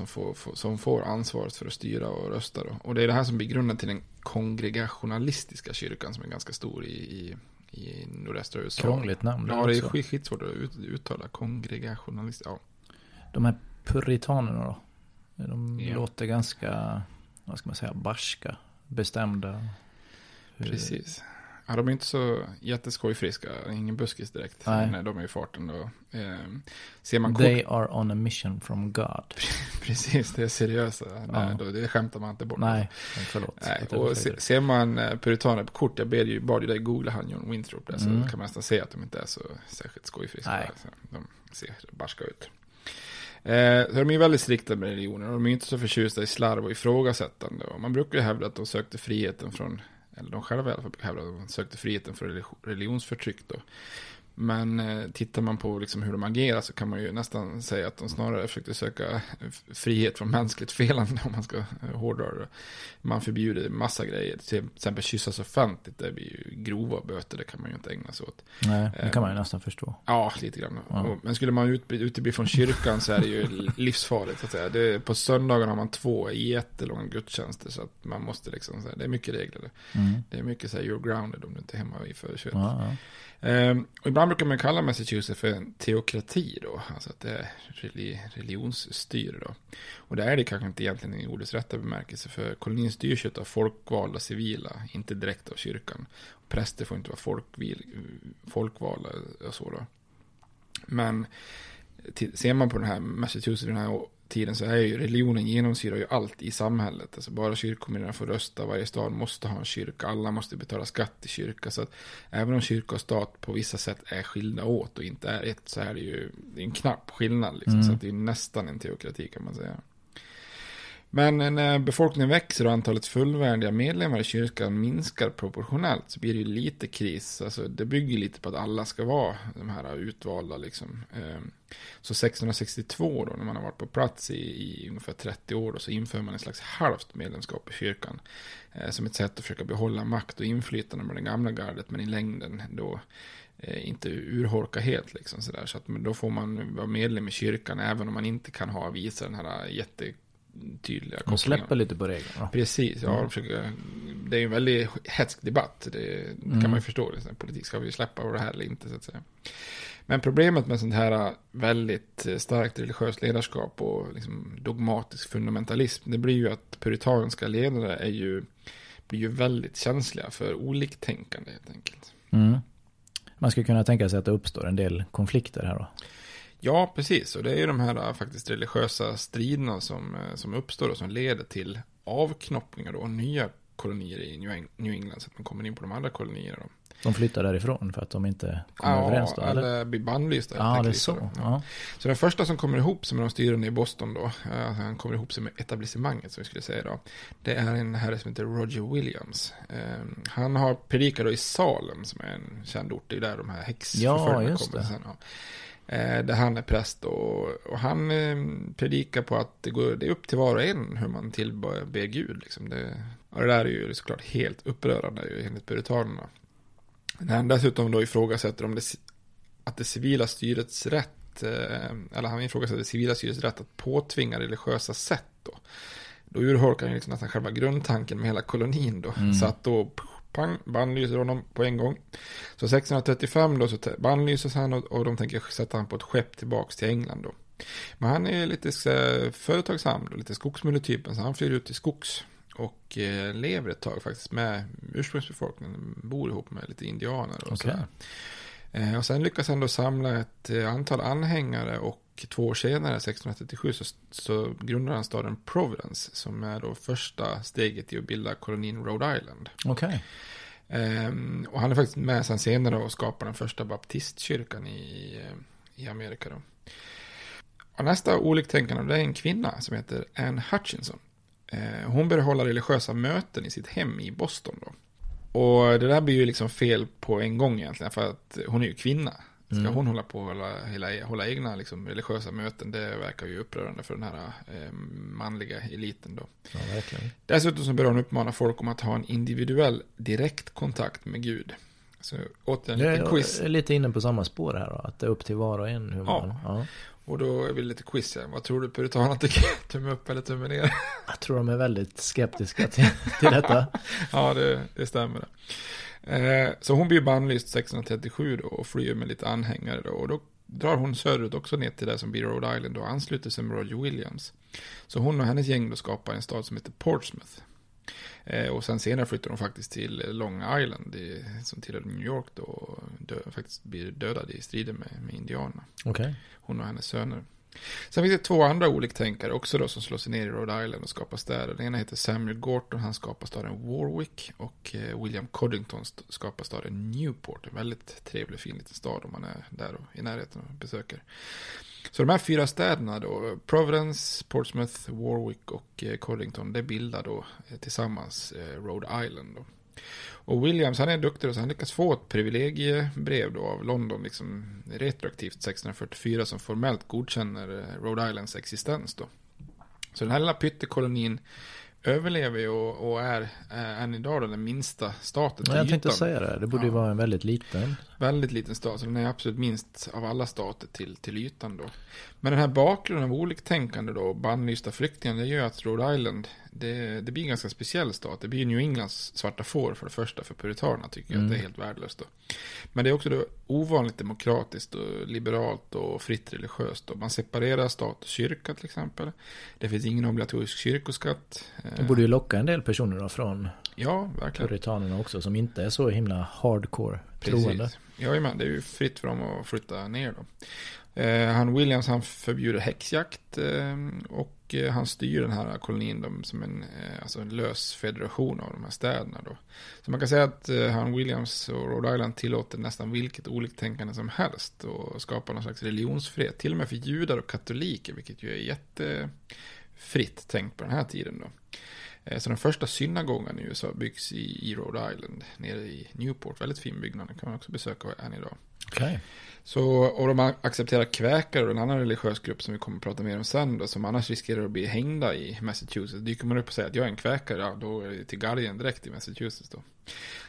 som får ansvaret för att styra och rösta då. Och det är det här som blir grunden till den kongregationalistiska kyrkan som är ganska stor i nordöstra USA. Krångligt namn. Ja, det är skitsvårt att uttala. Kongregationalist, ja. De här puritanerna då? De låter ganska, vad ska man säga, barska, bestämda. Precis. Ja, de är inte så jätteskojfriska. Ingen buskis direkt. Nej, de är i farten då. Ser man They are on a mission from God. Precis, det är seriösa. Nej, då, det skämtar man inte bort. Nej, förlåt. Nej. Och ser man puritaner på kort, jag bad ju dig googla han John Winthrop där, så kan man nästan se att de inte är så särskilt skojfriska. Nej. Där, de ser barska ut. Så de är väldigt strikta med religioner och de är inte så förtjusta i slarv och ifrågasättande. Och man brukar ju hävda att de sökte friheten från, eller de själva i alla fall hävdade att de sökte friheten för religionsförtryck då. Men tittar man på liksom hur de agerar så kan man ju nästan säga att de snarare försökte söka frihet från mänskligt felande, om man ska hårdra det. Man förbjuder massa grejer, till exempel kyssas offentligt, det blir ju grova böter, det kan man ju inte ägna sig åt. Nej, det kan man ju nästan förstå. Ja, lite grann. Ja. Men skulle man utebli från kyrkan så är det ju livsfarligt så att säga. På söndagen har man 2 jättelånga gudstjänster, så att man måste liksom, så här, det är mycket regler. Det är mycket så här, you're grounded om du inte är hemma i förköret. Ja. Och ibland brukar man kalla Massachusetts för en teokrati då, alltså att det är religionsstyre då. Och det är det kanske inte egentligen i ordets rätta bemärkelse, för kolonin styrs av folkvalda civila, inte direkt av kyrkan. Präster får inte vara folkvalda och så då. Men ser man på den här Massachusetts den här tiden så är ju religionen genomsyrar ju allt i samhället. Alltså bara kyrkomedlemmar får rösta, varje stad måste ha en kyrka, alla måste betala skatt till kyrka, så att även om kyrka och stat på vissa sätt är skilda åt och inte är ett, så är det ju en knapp skillnad liksom, så att det är nästan en teokrati kan man säga. Men när befolkningen växer och antalet fullvärdiga medlemmar i kyrkan minskar proportionellt så blir det ju lite kris. Alltså, det bygger lite på att alla ska vara de här utvalda. Liksom. Så 1662 då, när man har varit på plats i ungefär 30 år då, så inför man en slags halvt medlemskap i kyrkan. Som ett sätt att försöka behålla makt och inflytande med det gamla gardet, men i längden då inte urholka helt liksom, så där. Så att, men då får man vara medlem i kyrkan även om man inte kan visa den här tydliga kopplingar. De släpper lite på reglerna. Precis, ja. Det är ju en väldigt hätsk debatt. Det kan man ju förstå. Politik ska vi släppa på det här eller inte, så att säga. Men problemet med sånt här väldigt starkt religiöst ledarskap och liksom dogmatisk fundamentalism, det blir ju att puritanska ledare blir ju väldigt känsliga för oliktänkande helt enkelt. Man skulle kunna tänka sig att det uppstår en del konflikter här då. Ja, precis. Och det är ju de här faktiskt religiösa striderna som uppstår och som leder till avknoppningar då, och nya kolonier i New England, så att man kommer in på de andra kolonierna då. De flyttar därifrån för att de inte kommer överens då, eller blir bannlysta. Ja, det är så. Ja. Så den första som kommer ihop sig med de styrande i Boston då, han kommer ihop sig med etablissemanget som vi skulle säga då, det är en herre som heter Roger Williams. Han har predikat då i Salem, som är en känd ort, det är där de här häxförföljarna kommer sen. Ja. Där han är präst och han predikar på att det är upp till var och en hur man tillber Gud. Liksom. Det, Och det där är ju såklart helt upprörande enligt puritanerna. När han dessutom då ifrågasätter om att det civila styrets rätt, eller han ifrågasätter det civila styrets rätt att påtvinga religiösa sätt då urholkar han liksom nästan själva grundtanken med hela kolonin då. Mm. Så att då pang, bannlyser honom på en gång. Så 1635 då så bannlyses han och de tänker sätta han på ett skepp tillbaks till England då. Men han är lite företagsam och lite skogsmulletypen så han flyr ut i skogs och lever ett tag faktiskt med ursprungsbefolkningen, bor ihop med lite indianer och okay. sådär. Och sen lyckas han då samla ett antal anhängare och 2 år senare, 1637, så grundar han staden Providence som är då första steget i att bilda kolonin Rhode Island. Okay. Och han är faktiskt med sen senare och skapar den första baptistkyrkan i Amerika då. Och nästa oliktänkande är en kvinna som heter Anne Hutchinson. Hon började hålla religiösa möten i sitt hem i Boston då. Och det där blir ju liksom fel på en gång egentligen för att hon är ju kvinna. Ska hon hålla på och hålla egna liksom, religiösa möten, det verkar ju upprörande för den här manliga eliten då. Ja, verkligen. Dessutom så börjar hon uppmana folk om att ha en individuell direktkontakt med Gud. Så återigen lite quiz. Jag är lite inne på samma spår här då, att det är upp till var och en hur man... Ja. Och då är vi lite quiz här. Vad tror du puritanerna tycker? Tumme upp eller tumme ner? Jag tror de är väldigt skeptiska till detta. Ja, det stämmer. Så hon blir bannlyst 1637 då, och flyr med lite anhängare. Då, och då drar hon söderut också ner till det som blir Rhode Island och ansluter sig med Roger Williams. Så hon och hennes gäng då skapar en stad som heter Portsmouth. Och sen senare flyttar de faktiskt till Long Island som tillhörde New York då, och faktiskt blir dödade i strider med indianerna. Okay. Hon och hennes söner. Sen finns det 2 andra oliktänkare också då som slår sig ner i Rhode Island och skapar städer. Den ena heter Samuel Gorton, han skapar staden Warwick, och William Coddington skapar staden Newport. En väldigt trevlig, fin liten stad om man är där då, i närheten och besöker. Så de här 4 städerna då, Providence, Portsmouth, Warwick och Coddington, det bildar då tillsammans Rhode Island då. Och Williams, han är duktig och han lyckas få ett privilegiebrev då av London liksom retroaktivt 1644 som formellt godkänner Rhode Islands existens då. Så den här lilla pyttekolonin överlever och är än idag då den minsta staten. Jag tänkte säga det borde ju vara en väldigt liten stat, så den är absolut minst av alla stater till ytan då. Men den här bakgrunden av oliktänkande då, bannlysta flyktingar, det gör att Rhode Island det blir en ganska speciell stat. Det blir New Englands svarta får för det första, för puritanerna tycker jag att det är helt värdelöst då. Men det är också då ovanligt demokratiskt och liberalt och fritt religiöst då. Man separerar stat och kyrka till exempel. Det finns ingen obligatorisk kyrkoskatt. Det borde ju locka en del personer då från puritanerna också som inte är så himla hardcore troende. Ja, men det är ju fritt för dem att flytta ner då. Han Williams, han förbjuder häxjakt och han styr den här kolonin som en lös federation av de här städerna då. Så man kan säga att han Williams och Rhode Island tillåter nästan vilket oliktänkande som helst och skapar någon slags religionsfrihet, till och med för judar och katoliker, vilket ju är jättefritt tänkt på den här tiden då. Så den första synagogan i USA byggs i Rhode Island, nere i Newport. Väldigt fin byggnad, den kan man också besöka än idag. Okay. Så, och de accepterar kväkare och en annan religiös grupp som vi kommer att prata mer om sen då, som annars riskerar att bli hängda i Massachusetts. Dyker man upp och säger att jag är en kväkare, då är det till galgen direkt i Massachusetts då.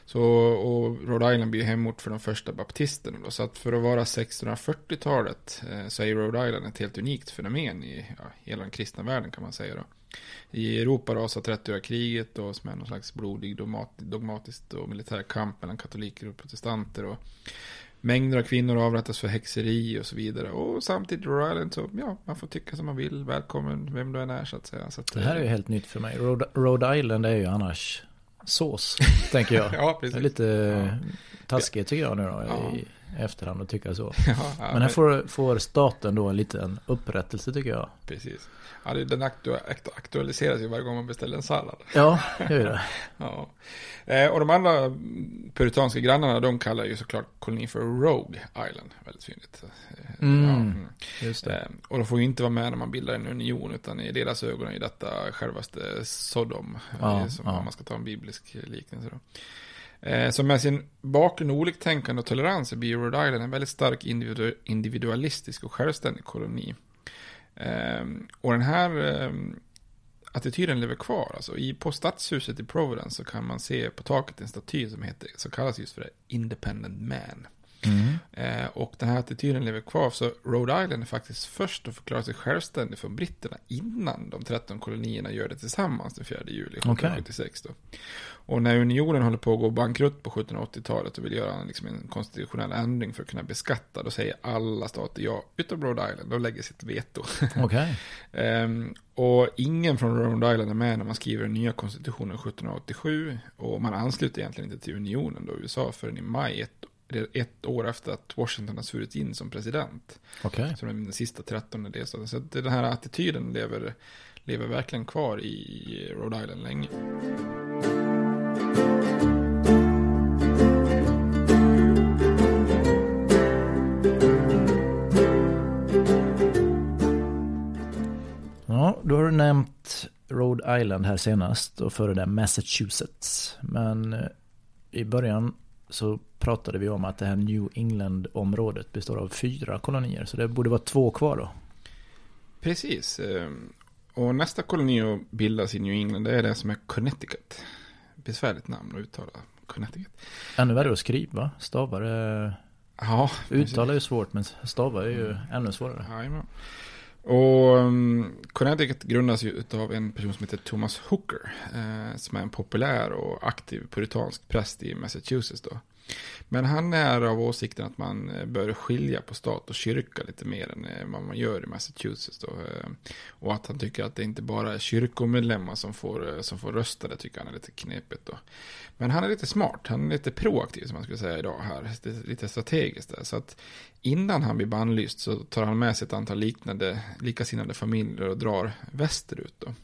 Så, och Rhode Island blir hemort för de första baptisterna då, så att för att vara 1640-talet så är Rhode Island ett helt unikt fenomen i hela den kristna världen kan man säga då. I Europa rasar 30-åriga kriget då, som är någon slags blodig dogmatiskt och militär kamp mellan katoliker och protestanter och mängder av kvinnor avrättas för häxeri och så vidare. Och samtidigt Rhode Island, så man får tycka som man vill. Välkommen, vem du än är så att säga. Så att, det här är ju helt nytt för mig. Rhode Island är ju annars sås, tänker jag. Ja, precis. Det är lite taskigt tycker jag nu då, i efterhand och tycka så. Men här får staten då en liten upprättelse tycker jag. Precis. Ja, den aktualiseras ju varje gång man beställer en sallad. Ja, det är det. Och de andra puritanska grannarna, de kallar ju såklart kolonin för Rogue Island. Väldigt fint. Just det. Och de får ju inte vara med när man bildar en union, utan i deras ögon är detta självaste Sodom. Om man ska ta en biblisk liknelse då. Så med sin bakgrund, oliktänkande och tolerans blir Rhode Island en väldigt stark individualistisk och självständig koloni. Och den här attityden lever kvar. Alltså, på stadshuset i Providence så kan man se på taket en staty som heter, så kallas just för det, Independent Man. Mm. Och den här attityden lever kvar, så Rhode Island är faktiskt först att förklara sig självständig från britterna innan de 13 kolonierna gör det tillsammans den 4 juli 1776 då. Och när unionen håller på att gå bankrutt på 1780-talet och vill göra liksom en konstitutionell ändring för att kunna beskatta, då säger alla stater ja, utom Rhode Island, då lägger sitt veto. Okay. Och ingen från Rhode Island är med när man skriver den nya konstitutionen 1787, och man ansluter egentligen inte till unionen då, USA, förrän i maj ett år efter att Washington har surits in som president. Okay. Som den sista 13:e delstaten. Så den här attityden lever verkligen kvar i Rhode Island länge. Ja, då har du nämnt Rhode Island här senast och före det Massachusetts. Men i början så pratade vi om att det här New England-området består av 4 kolonier. Så det borde vara 2 kvar då. Precis. Och nästa koloni att bildas i New England, det är det som är Connecticut. Besvärligt namn att uttala. Connecticut. Ännu värre att skriva. Stavar är... Ja, uttala är ju svårt, men stavar är ju ännu svårare. Ja, och Connecticut grundas ju av en person som heter Thomas Hooker, som är en populär och aktiv puritansk präst i Massachusetts då. Men han är av åsikten att man bör skilja på stat och kyrka lite mer än vad man gör i Massachusetts då. Och att han tycker att det inte bara är kyrkomedlemmar som får rösta, det tycker han är lite knepigt då. Men han är lite smart, han är lite proaktiv som man skulle säga idag här, lite strategiskt där. Så att innan han blir bannlyst så tar han med sig ett antal likasinnade familjer och drar västerut då.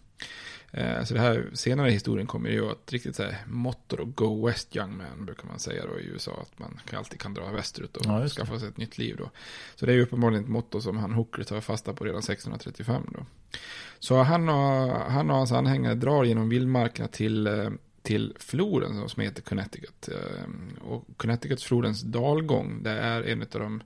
Så det här senare i historien kommer ju att riktigt så här motto och go west young man, brukar man säga då i USA, att man alltid kan dra västerut och skaffa sig ett nytt liv då. Så det är ju uppenbarligen ett motto som han Hooker tar fasta på redan 1635 då. Så han och hans anhängare drar genom vildmarkerna till floden som heter Connecticut. Och Connecticuts flodens dalgång, det är en av de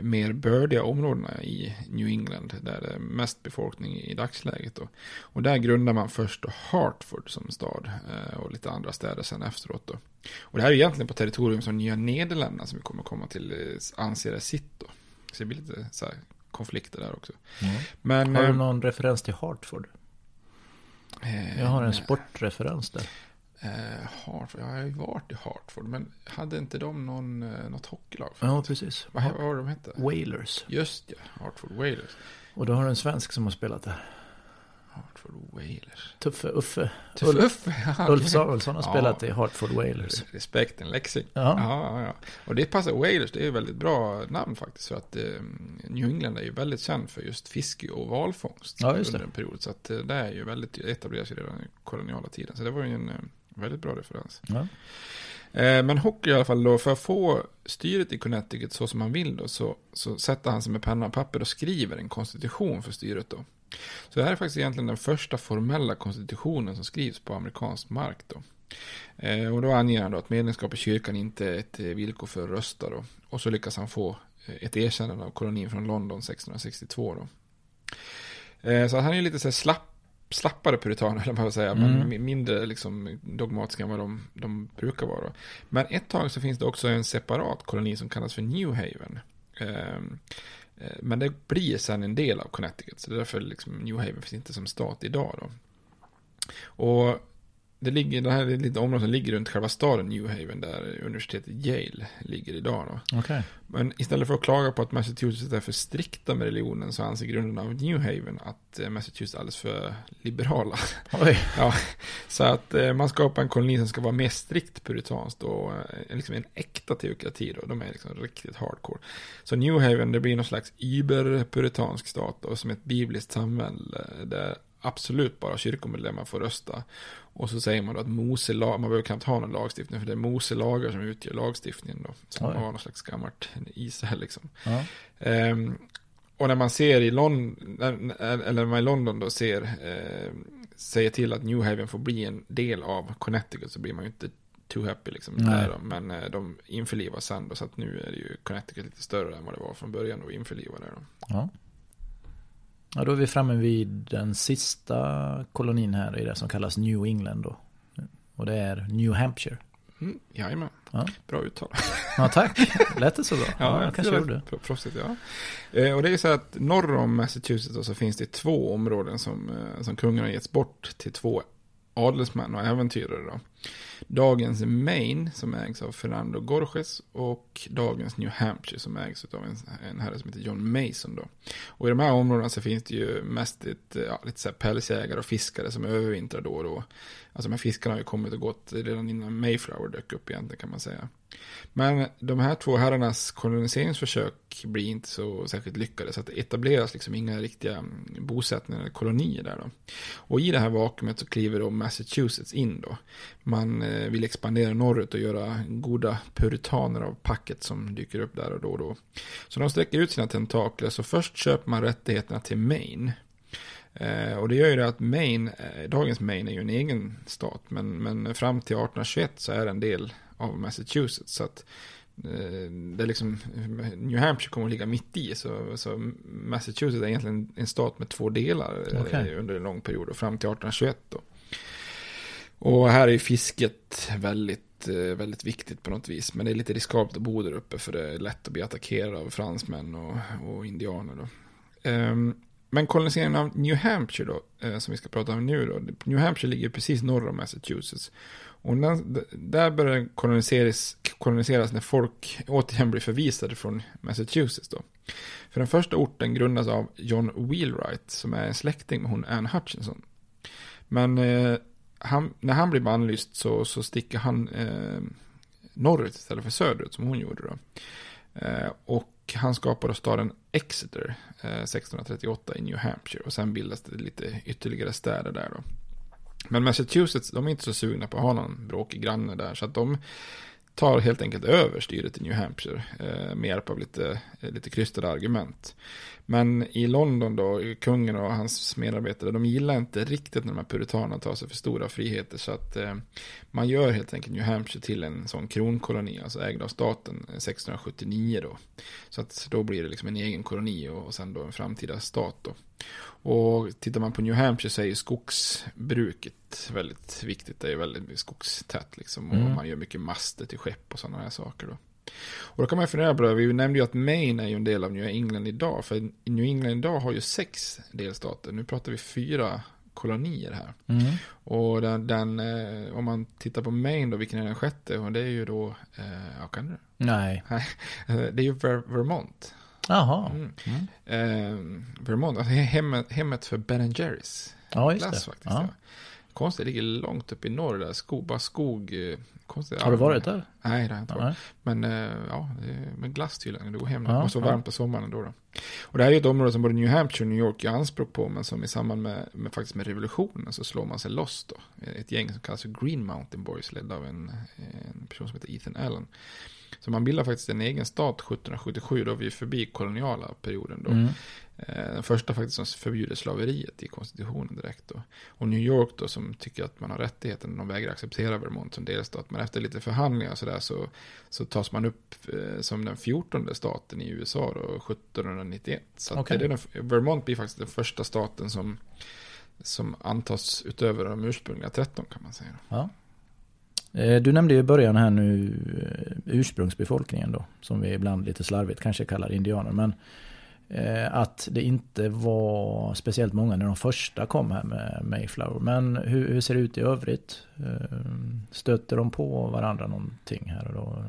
mer bördiga områdena i New England, där det är mest befolkning i dagsläget då. Och där grundar man först Hartford som stad och lite andra städer sen efteråt då. Och det här är egentligen på territorium som Nya Nederländerna, som vi kommer komma till, anser är sitt då. Så det blir lite så här konflikter där också. Mm. Men, har du någon referens till Hartford? Jag har en sportreferens där. Hartford. Jag har ju varit i Hartford, men hade inte de något hockeylag? Ja, precis. Vad var de hette? Whalers. Just ja, Hartford Whalers. Och då har du en svensk som har spelat där. Hartford Whalers. Tuffe Uffe. Ja, Ulf Samuelsson har spelat i Hartford Whalers. Respekten, Lexing. Ja. Och det passar Whalers, det är ju väldigt bra namn faktiskt, för att New England är ju väldigt känd för just fiske och valfångst under en period. Så att det är ju väldigt etablerat redan i koloniala tiden. Så det var ju en väldigt bra referens. Ja. Men Hooker i alla fall då, för att få styret i Connecticut så som han vill då, så sätter han sig med penna och papper och skriver en konstitution för styret då. Så det här är faktiskt egentligen den första formella konstitutionen som skrivs på amerikansk mark då. Och då anger han då att medlemskap i kyrkan inte är ett villkor för att rösta då. Och så lyckas han få ett erkännande av kolonin från London 1662 då. Så han är ju lite så här slappare puritaner, eller vad jag säger, men mindre liksom dogmatiska än vad de brukar vara då. Men ett tag så finns det också en separat koloni som kallas för New Haven. Men det blir sedan en del av Connecticut, så därför liksom New Haven finns inte som stat idag då. Och det här är lite områden som ligger runt själva staden New Haven, där universitetet Yale ligger idag då. Okay. Men istället för att klaga på att Massachusetts är för strikta med religionen, så anser grunden av New Haven att Massachusetts är alldeles för liberala. Ja, så att man skapar en koloni som ska vara mer strikt puritanskt och liksom en äkta teokrati då. De är liksom riktigt hardcore. Så New Haven, det blir någon slags yberpuritansk stat då, som ett bibliskt samhälle där absolut bara kyrkomedlemmar får rösta. Och så säger man då att man behöver knappt ha någon lagstiftning, för det är Moselagar som utgör lagstiftningen då, som har någon slags gammalt i sig här liksom. Ja. Och när man ser i London, eller när man i London då säger till att New Haven får bli en del av Connecticut, så blir man ju inte too happy liksom. Där då, men de införlivar sen då, så att nu är det ju Connecticut lite större än vad det var från början och införlivar där då. Ja. Ja, då är vi framme vid den sista kolonin här i det som kallas New England då. Och det är New Hampshire. Mm, jajamän, ja. Bra uttal. Ja, tack, lät det så bra? Ja, jag kanske gjorde det. Proffsigt, ja. Och det är ju så att norr om Massachusetts så finns det två områden som kungarna getts bort till två adelsmän och äventyrare då. Dagens Maine som ägs av Fernando Gorges och dagens New Hampshire som ägs av en herre som heter John Mason då. Och i de här områdena så finns det ju mest lite så här pälsjägare och fiskare som övervintrar då och då. Alltså de här fiskarna har ju kommit och gått redan innan Mayflower dök upp egentligen, kan man säga. Men de här två herrarnas koloniseringsförsök blir inte så särskilt lyckade, så att det etableras liksom inga riktiga bosättningar eller kolonier där då. Och i det här vakuumet så kliver då Massachusetts in då. Man vill expandera norrut och göra goda puritaner av packet som dyker upp där och då och då. Så de sträcker ut sina tentakler, så först köper man rättigheterna till Maine. Och det gör ju det att Maine, dagens Maine är ju en egen stat, men fram till 1821 så är det en del av Massachusetts, så att det är liksom, New Hampshire kommer att ligga mitt i, så Massachusetts är egentligen en stat med två delar, okay, under en lång period och fram till 1821 då. Och här är ju fisket väldigt, väldigt viktigt på något vis. Men det är lite riskabelt att bo där uppe, för det är lätt att bli attackerad av fransmän och indianer då. Men koloniseringen av New Hampshire då, som vi ska prata om nu då. New Hampshire ligger precis norr om Massachusetts. Och där börjar det koloniseras när folk återigen blir förvisade från Massachusetts då. För den första orten grundas av John Wheelwright som är en släkting med hon Anne Hutchinson. Men när han blir bannlyst så sticker han norrut istället för söderut som hon gjorde då. Och han skapade staden Exeter 1638 i New Hampshire, och sen bildas det lite ytterligare städer där då. Men Massachusetts, de är inte så sugna på att ha någon bråkig granne där, så att de tar helt enkelt över styret i New Hampshire med hjälp av lite krystade argument. Men i London då, kungen och hans medarbetare, de gillar inte riktigt när de här puritanerna tar sig för stora friheter, så att man gör helt enkelt New Hampshire till en sån kronkoloni, alltså ägd av staten 1679 då. Så att då blir det liksom en egen koloni och sen då en framtida stat då. Och tittar man på New Hampshire så är ju skogsbruket väldigt viktigt. Det är ju väldigt skogstätt liksom, och man gör mycket master till skepp och sådana här saker då. Och då kan man fundera på det. Vi nämnde ju att Maine är ju en del av New England idag, för New England idag har ju 6 delstater. Nu pratar vi 4 kolonier här. Mm. Och om man tittar på Maine då, vilken är den sjätte? Och det är ju då kan du? Nej. Det är ju Vermont. Jaha. Mm. Mm. Vermont, alltså hemmet för Ben Jerry's. Ja, just det. Faktiskt, ja. Konstigt, det ligger långt upp i norr där. Skog. Konstigt. Har du varit där? Nej, det har jag inte varit. Men ja, med glass tydligen. Det går hem. Det var så varmt på sommaren då. Och det här är ju ett område som både New Hampshire och New York gör anspråk på, men som i samband med revolutionen så slår man sig loss då. Ett gäng som kallas Green Mountain Boys, ledd av en person som heter Ethan Allen. Så man bildar faktiskt en egen stat 1777, då vi är förbi koloniala perioden då. Mm. Den första faktiskt som förbjuder slaveriet i konstitutionen direkt då. Och New York då, som tycker att man har rättigheten, de vägrar acceptera Vermont som delstat. Men efter lite förhandlingar och sådär så tas man upp som den 14:e staten i USA då, 1791. Så okay, Vermont blir faktiskt den första staten som antas utöver de ursprungliga 13, kan man säga. Ja. Du nämnde ju i början här nu ursprungsbefolkningen då, som vi ibland lite slarvigt kanske kallar indianer, men att det inte var speciellt många när de första kom här med Mayflower. Men hur ser det ut i övrigt? Stöter de på varandra någonting här och då?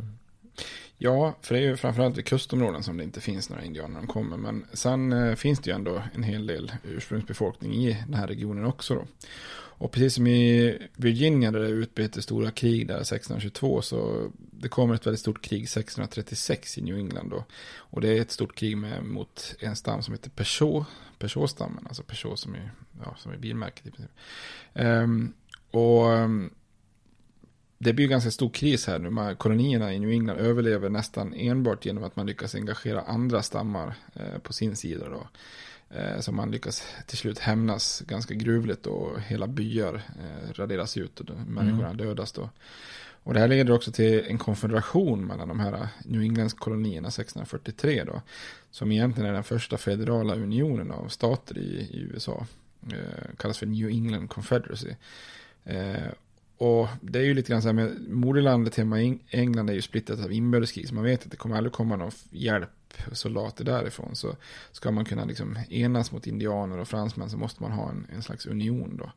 Ja, för det är ju framförallt i kustområden som det inte finns några indianer när de kommer. Men sen finns det ju ändå en hel del ursprungsbefolkning i den här regionen också då. Och precis som i Virginia där det utbröt stora krig där 1622, så det kommer ett väldigt stort krig 1636 i New England då. Och det är ett stort krig mot en stam som heter Peugeot-stammen, alltså Peugeot som är bilmärket i princip. Det blir ju ganska stor kris här nu. Kolonierna i New England överlever nästan enbart genom att man lyckas engagera andra stammar på sin sida då. Så man lyckas till slut hämnas ganska gruvligt och hela byar raderas ut och människorna dödas då. Och det här leder också till en konfederation mellan de här New Englands kolonierna 1643 då, som egentligen är den första federala unionen av stater i USA. Kallas för New England Confederacy. Och det är ju lite grann så här med moderlandet hemma i England är ju splittat av inbördeskrig, så man vet att det kommer aldrig komma någon hjälpsoldater därifrån, så ska man kunna liksom enas mot indianer och fransmän så måste man ha en slags union då.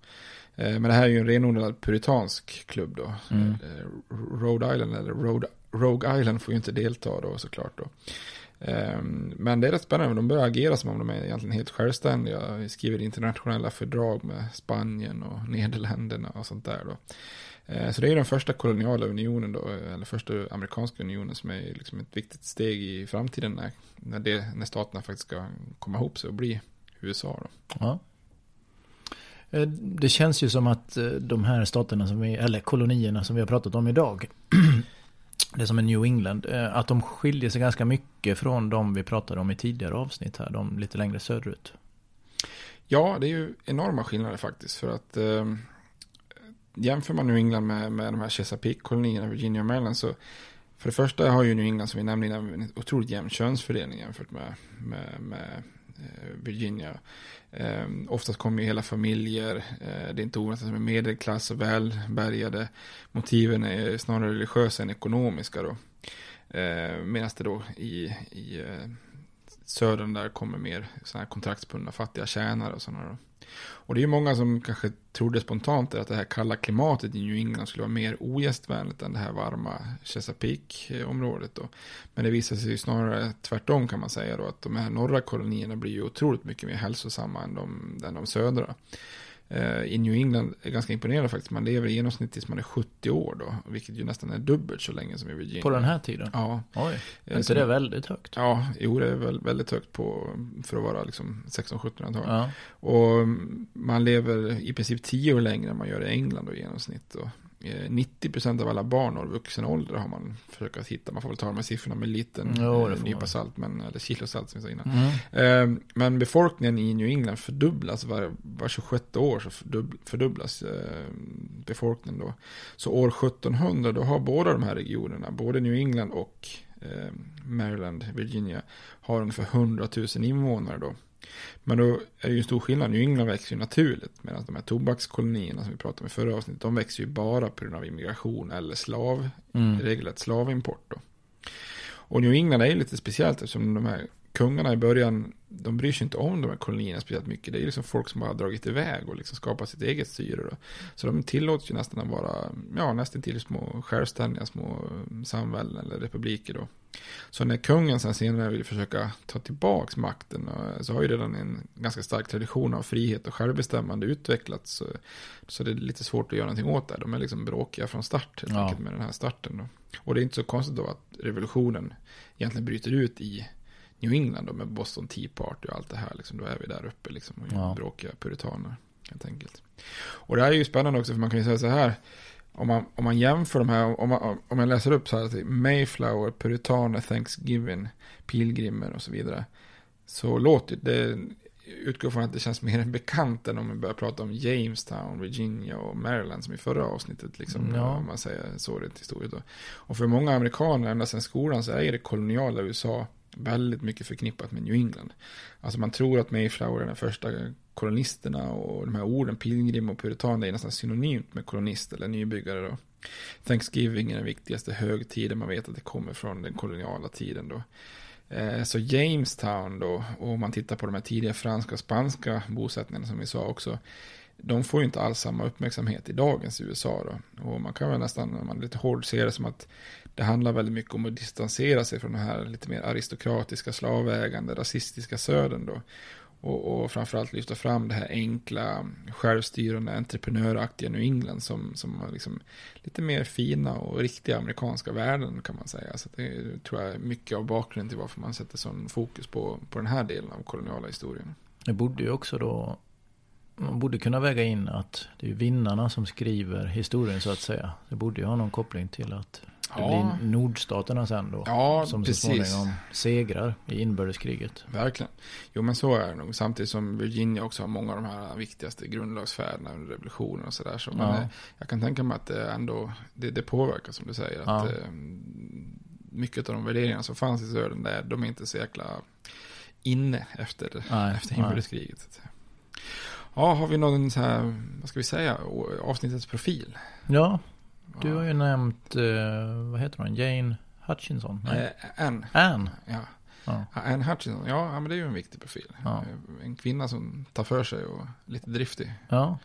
Men det här är ju en renodlad puritansk klubb då. Rhode Island eller Rogue Island får ju inte delta då såklart då. Men det är rätt spännande, de börjar agera som om de är egentligen helt självständiga. Vi skriver internationella fördrag med Spanien och Nederländerna och sånt där då. Så det är den första koloniala unionen då, eller första amerikanska unionen, som är liksom ett viktigt steg i framtiden när staterna faktiskt ska komma ihop sig och bli USA då. Ja. Det känns ju som att de här staterna eller kolonierna som vi har pratat om idag, det som är New England, att de skiljer sig ganska mycket från de vi pratade om i tidigare avsnitt här, de lite längre söderut. Ja, det är ju enorma skillnader faktiskt, för att jämför man New England med de här Chesapeake-kolonierna, Virginia och Maryland, så för det första har ju New England, som vi nämnde innan, en otroligt jämn könsfördelning jämfört med Virginia. Oftast kommer ju hela familjer, det är inte ovanligt som är medelklass och välbärgade. Motiven är snarare religiösa än ekonomiska då. Medan det då i södern där kommer mer sådana här kontraktsbundna fattiga tjänare och sådana då. Och det är ju många som kanske trodde spontant att det här kalla klimatet i New England skulle vara mer ogästvänligt än det här varma Chesapeake-området då. Men det visar sig ju snarare tvärtom kan man säga då, att de här norra kolonierna blir ju otroligt mycket mer hälsosamma än de södra. I New England är ganska imponerande faktiskt. Man lever i genomsnitt tills man är 70 år då, vilket ju nästan är dubbelt så länge som i Virginia. På den här tiden? Ja. Oj, inte det är väldigt högt? Ja, jo, det är väldigt högt för att vara liksom 16-17-tal. Ja. Och man lever i princip 10 år längre än man gör i England då, i genomsnitt. Och 90% av alla barn och vuxen ålder har man försökt hitta. Man får väl ta de här siffrorna med liten nypa salt, eller kilosalt som vi sa innan. Men befolkningen i New England fördubblas var 26 år, så fördubblas befolkningen då. Så år 1700 då har båda de här regionerna, både New England och Maryland, Virginia, har ungefär 100 000 invånare då. Men då är det ju en stor skillnad. New England växer ju naturligt, medan de här tobakskolonierna som vi pratade om i förra avsnittet, de växer ju bara på grund av immigration eller regelrätt slavimport då. Och New England är ju lite speciellt, eftersom de här kungarna i början, de bryr sig inte om de här kolonierna speciellt mycket. Det är ju liksom folk som har dragit iväg och liksom skapat sitt eget styre då. Så de tillåts ju nästan att vara, ja, nästan till små självständiga små samvälden eller republiker då. Så när kungen sen senare vill försöka ta tillbaks makten, så har ju redan en ganska stark tradition av frihet och självbestämmande utvecklats, så det är lite svårt att göra någonting åt det. De är liksom bråkiga från start med den här starten då. Och det är inte så konstigt då att revolutionen egentligen bryter ut i New England då, med Boston Tea Party och allt det här liksom. Då är vi där uppe liksom och bråkiga puritaner helt enkelt. Och det här är ju spännande också, för man kan ju säga så här, om man jämför de här, om jag läser upp så här: Mayflower, puritaner, Thanksgiving, pilgrimer och så vidare, så låter det, utgår från att det känns mer bekant än om man börjar prata om Jamestown, Virginia och Maryland som i förra avsnittet liksom, om man säger så rent historiskt då. Och för många amerikaner ända sedan skolan så är det koloniala USA väldigt mycket förknippat med New England. Alltså man tror att Mayflower är den första kolonisterna, och de här orden pilgrim och puritan är nästan synonymt med kolonist eller nybyggare då. Thanksgiving är den viktigaste högtiden, man vet att det kommer från den koloniala tiden då. Så Jamestown då, och om man tittar på de här tidiga franska och spanska bosättningarna som vi sa också, de får ju inte alls samma uppmärksamhet i dagens USA då. Och man kan väl nästan, om man är lite hård, se det som att det handlar väldigt mycket om att distansera sig från den här lite mer aristokratiska, slavägande, rasistiska södern då. Och framförallt lyfta fram det här enkla, självstyrande, entreprenöraktiga New England som har liksom lite mer fina och riktiga amerikanska värden kan man säga. Så det tror jag är mycket av bakgrunden till varför man sätter sån fokus på den här delen av koloniala historien. Det borde ju också då, man borde kunna väga in att det är vinnarna som skriver historien så att säga. Det borde ju ha någon koppling till att Det blir nordstaterna sen då. Ja, som precis. Som så småningom segrar i inbördeskriget. Verkligen. Jo, men så är det nog. Samtidigt som Virginia också har många av de här viktigaste grundlagsfäderna under revolutionen och sådär. Så jag kan tänka mig att det ändå det påverkar, som du säger. Att mycket av de värderingar som fanns i södern där, de är inte så jäkla inne efter inbördeskriget. Så att säga. Ja, har vi någon så här, vad ska vi säga, avsnittets profil? Ja, du har ju nämnt, vad heter hon, Jane Hutchinson? Nej. Anne. Ja. Anne Hutchinson, men det är ju en viktig profil. Ja. En kvinna som tar för sig och lite driftig. Ja.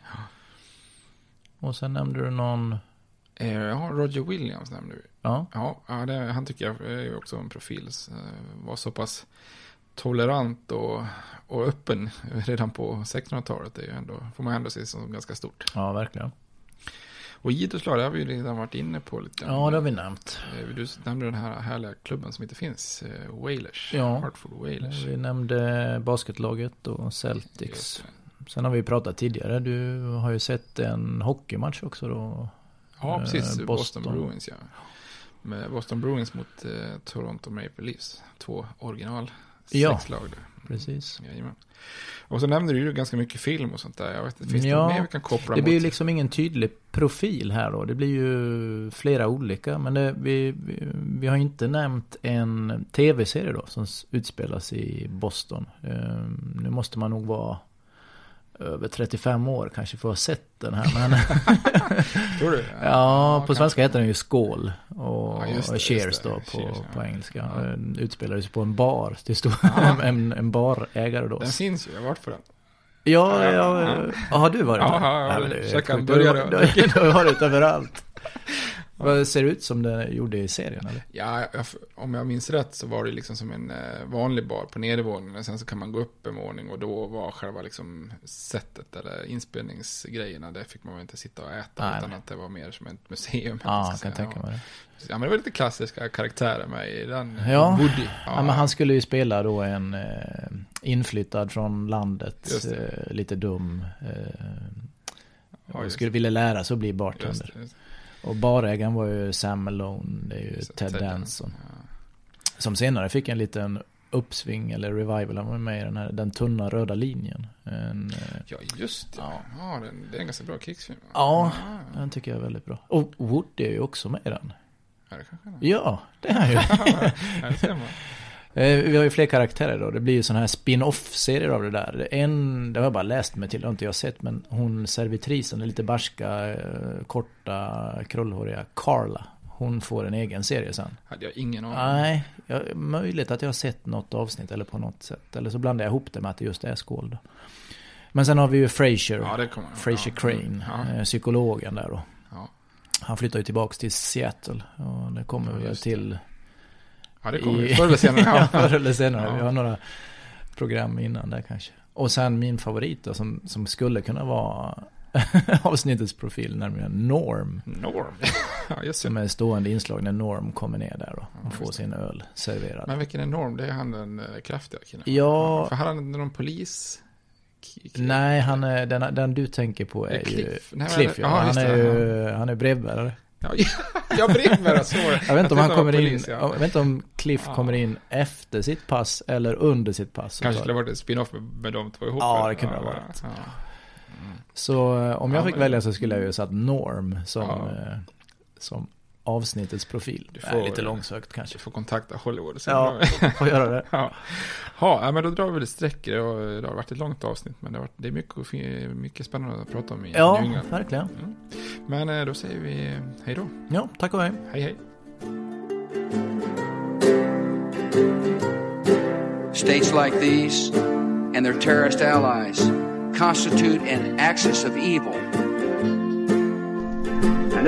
Och sen nämnde du någon... Roger Williams nämnde du. Ja, han tycker jag är också en profil. Var så pass... tolerant och öppen redan på 1600-talet, det är ju ändå, får man ändå se som ganska stort. Ja, verkligen. Och idrottslag, det har vi ju redan varit inne på lite. Ja, det har vi nämnt. Du nämnde den här härliga klubben som inte finns, Wailers. Ja, Hartford Wailers. Vi nämnde basketlaget och Celtics. Sen har vi pratat tidigare, du har ju sett en hockeymatch också då. Ja, precis. Boston Bruins, ja. Med Boston Bruins mot Toronto Maple Leafs. Två original. Sexlag. Ja, precis. Jajamän. Och så nämnde du ju ganska mycket film och sånt där. Jag vet inte, finns det mer vi kan koppla det mot? Blir ju liksom ingen tydlig profil här då. Det blir ju flera olika. Men vi har inte nämnt en tv-serie då som utspelas i Boston. Nu måste man nog vara över 35 år kanske för att ha sett den här. Men tror du? Ja, på svenska heter den ju Skål och Cheers då på engelska. Ja. Den utspelades på en bar, det stod en barägare då. Den finns ju, jag har varit på den. Ja. Har du varit där? Du har varit överallt. Vad ser det ut som det gjorde i serien? Eller? Ja, om jag minns rätt så var det liksom som en vanlig bar på nedervåningen. Sen så kan man gå upp en våning och då var själva liksom sättet eller inspelningsgrejerna. Där fick man inte sitta och äta utan att det var mer som ett museum. Ja, jag kan tänka mig det. Ja, men det var lite klassiska karaktärer med i den. Ja. Woody. Ja, men han skulle ju spela då en inflyttad från landet, lite dum. Och skulle vilja lära sig att bli bartender. Just det. Och barägaren var ju Sam Malone, det är ju Ted Danson. Som senare fick en liten uppsving eller revival. Han var med i den tunna röda linjen. Just det. Ja, det är en ganska bra krigsfilm. Ja, den tycker jag är väldigt bra. Och Woody är ju också med i den. Ja, det kanske är. Ja, det är ju. Vi har ju fler karaktärer då. Det blir ju sån här spin-off-serier av det där. Det har jag bara läst mig till, det har inte jag sett. Men hon, servitrisen, är lite barska, korta, krullhåriga Carla. Hon får en egen serie sen. Hade jag ingen aning. Nej, möjligt att jag har sett något avsnitt eller på något sätt. Eller så blandar jag ihop det med att det just är Skål då. Men sen har vi ju Frasier Crane, psykologen där då. Ja. Han flyttar ju tillbaka till Seattle. Och det kommer väl till... Ja, det kommer förr eller senare. Vi har några program innan där kanske. Och sen min favorit då, som skulle kunna vara avsnittets profil, nämligen Norm. Ja, just det. Som är stående inslag när Norm kommer ner där då och får sin öl serverad. Men vilken är Norm? Det är han den kraftiga killen. Ja. För han är någon polis... Nej, han är, den du tänker på är Cliff. Ju... Nej, Cliff, ja. Han är brevbärare. Jag brinner så. Jag vet inte om han kommer in. Jag vet inte om Cliff kommer in efter sitt pass eller under sitt pass. Kanske skulle det varit en spin-off med de två ihop. Ja, det kunde ha varit. Ja. Mm. Så om jag fick välja så skulle jag ju satt Norm som avsnittets profil. Du får, lite långsökt kanske. Du får kontakta Hollywood. Får göra det. Men då drar vi det sträck. Det har varit ett långt avsnitt, men det är mycket spännande att prata om i New England. Ja, verkligen. Mm. Men då säger vi hej då. Ja, tack och hej. Hej, hej. States like these and their terrorist allies constitute an axis of evil. And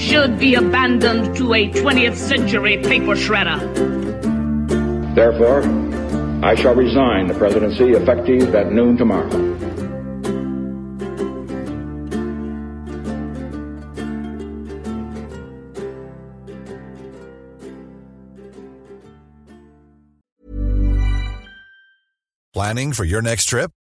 should be abandoned to a 20th century paper shredder. Therefore, I shall resign the presidency effective at noon tomorrow. Planning for your next trip?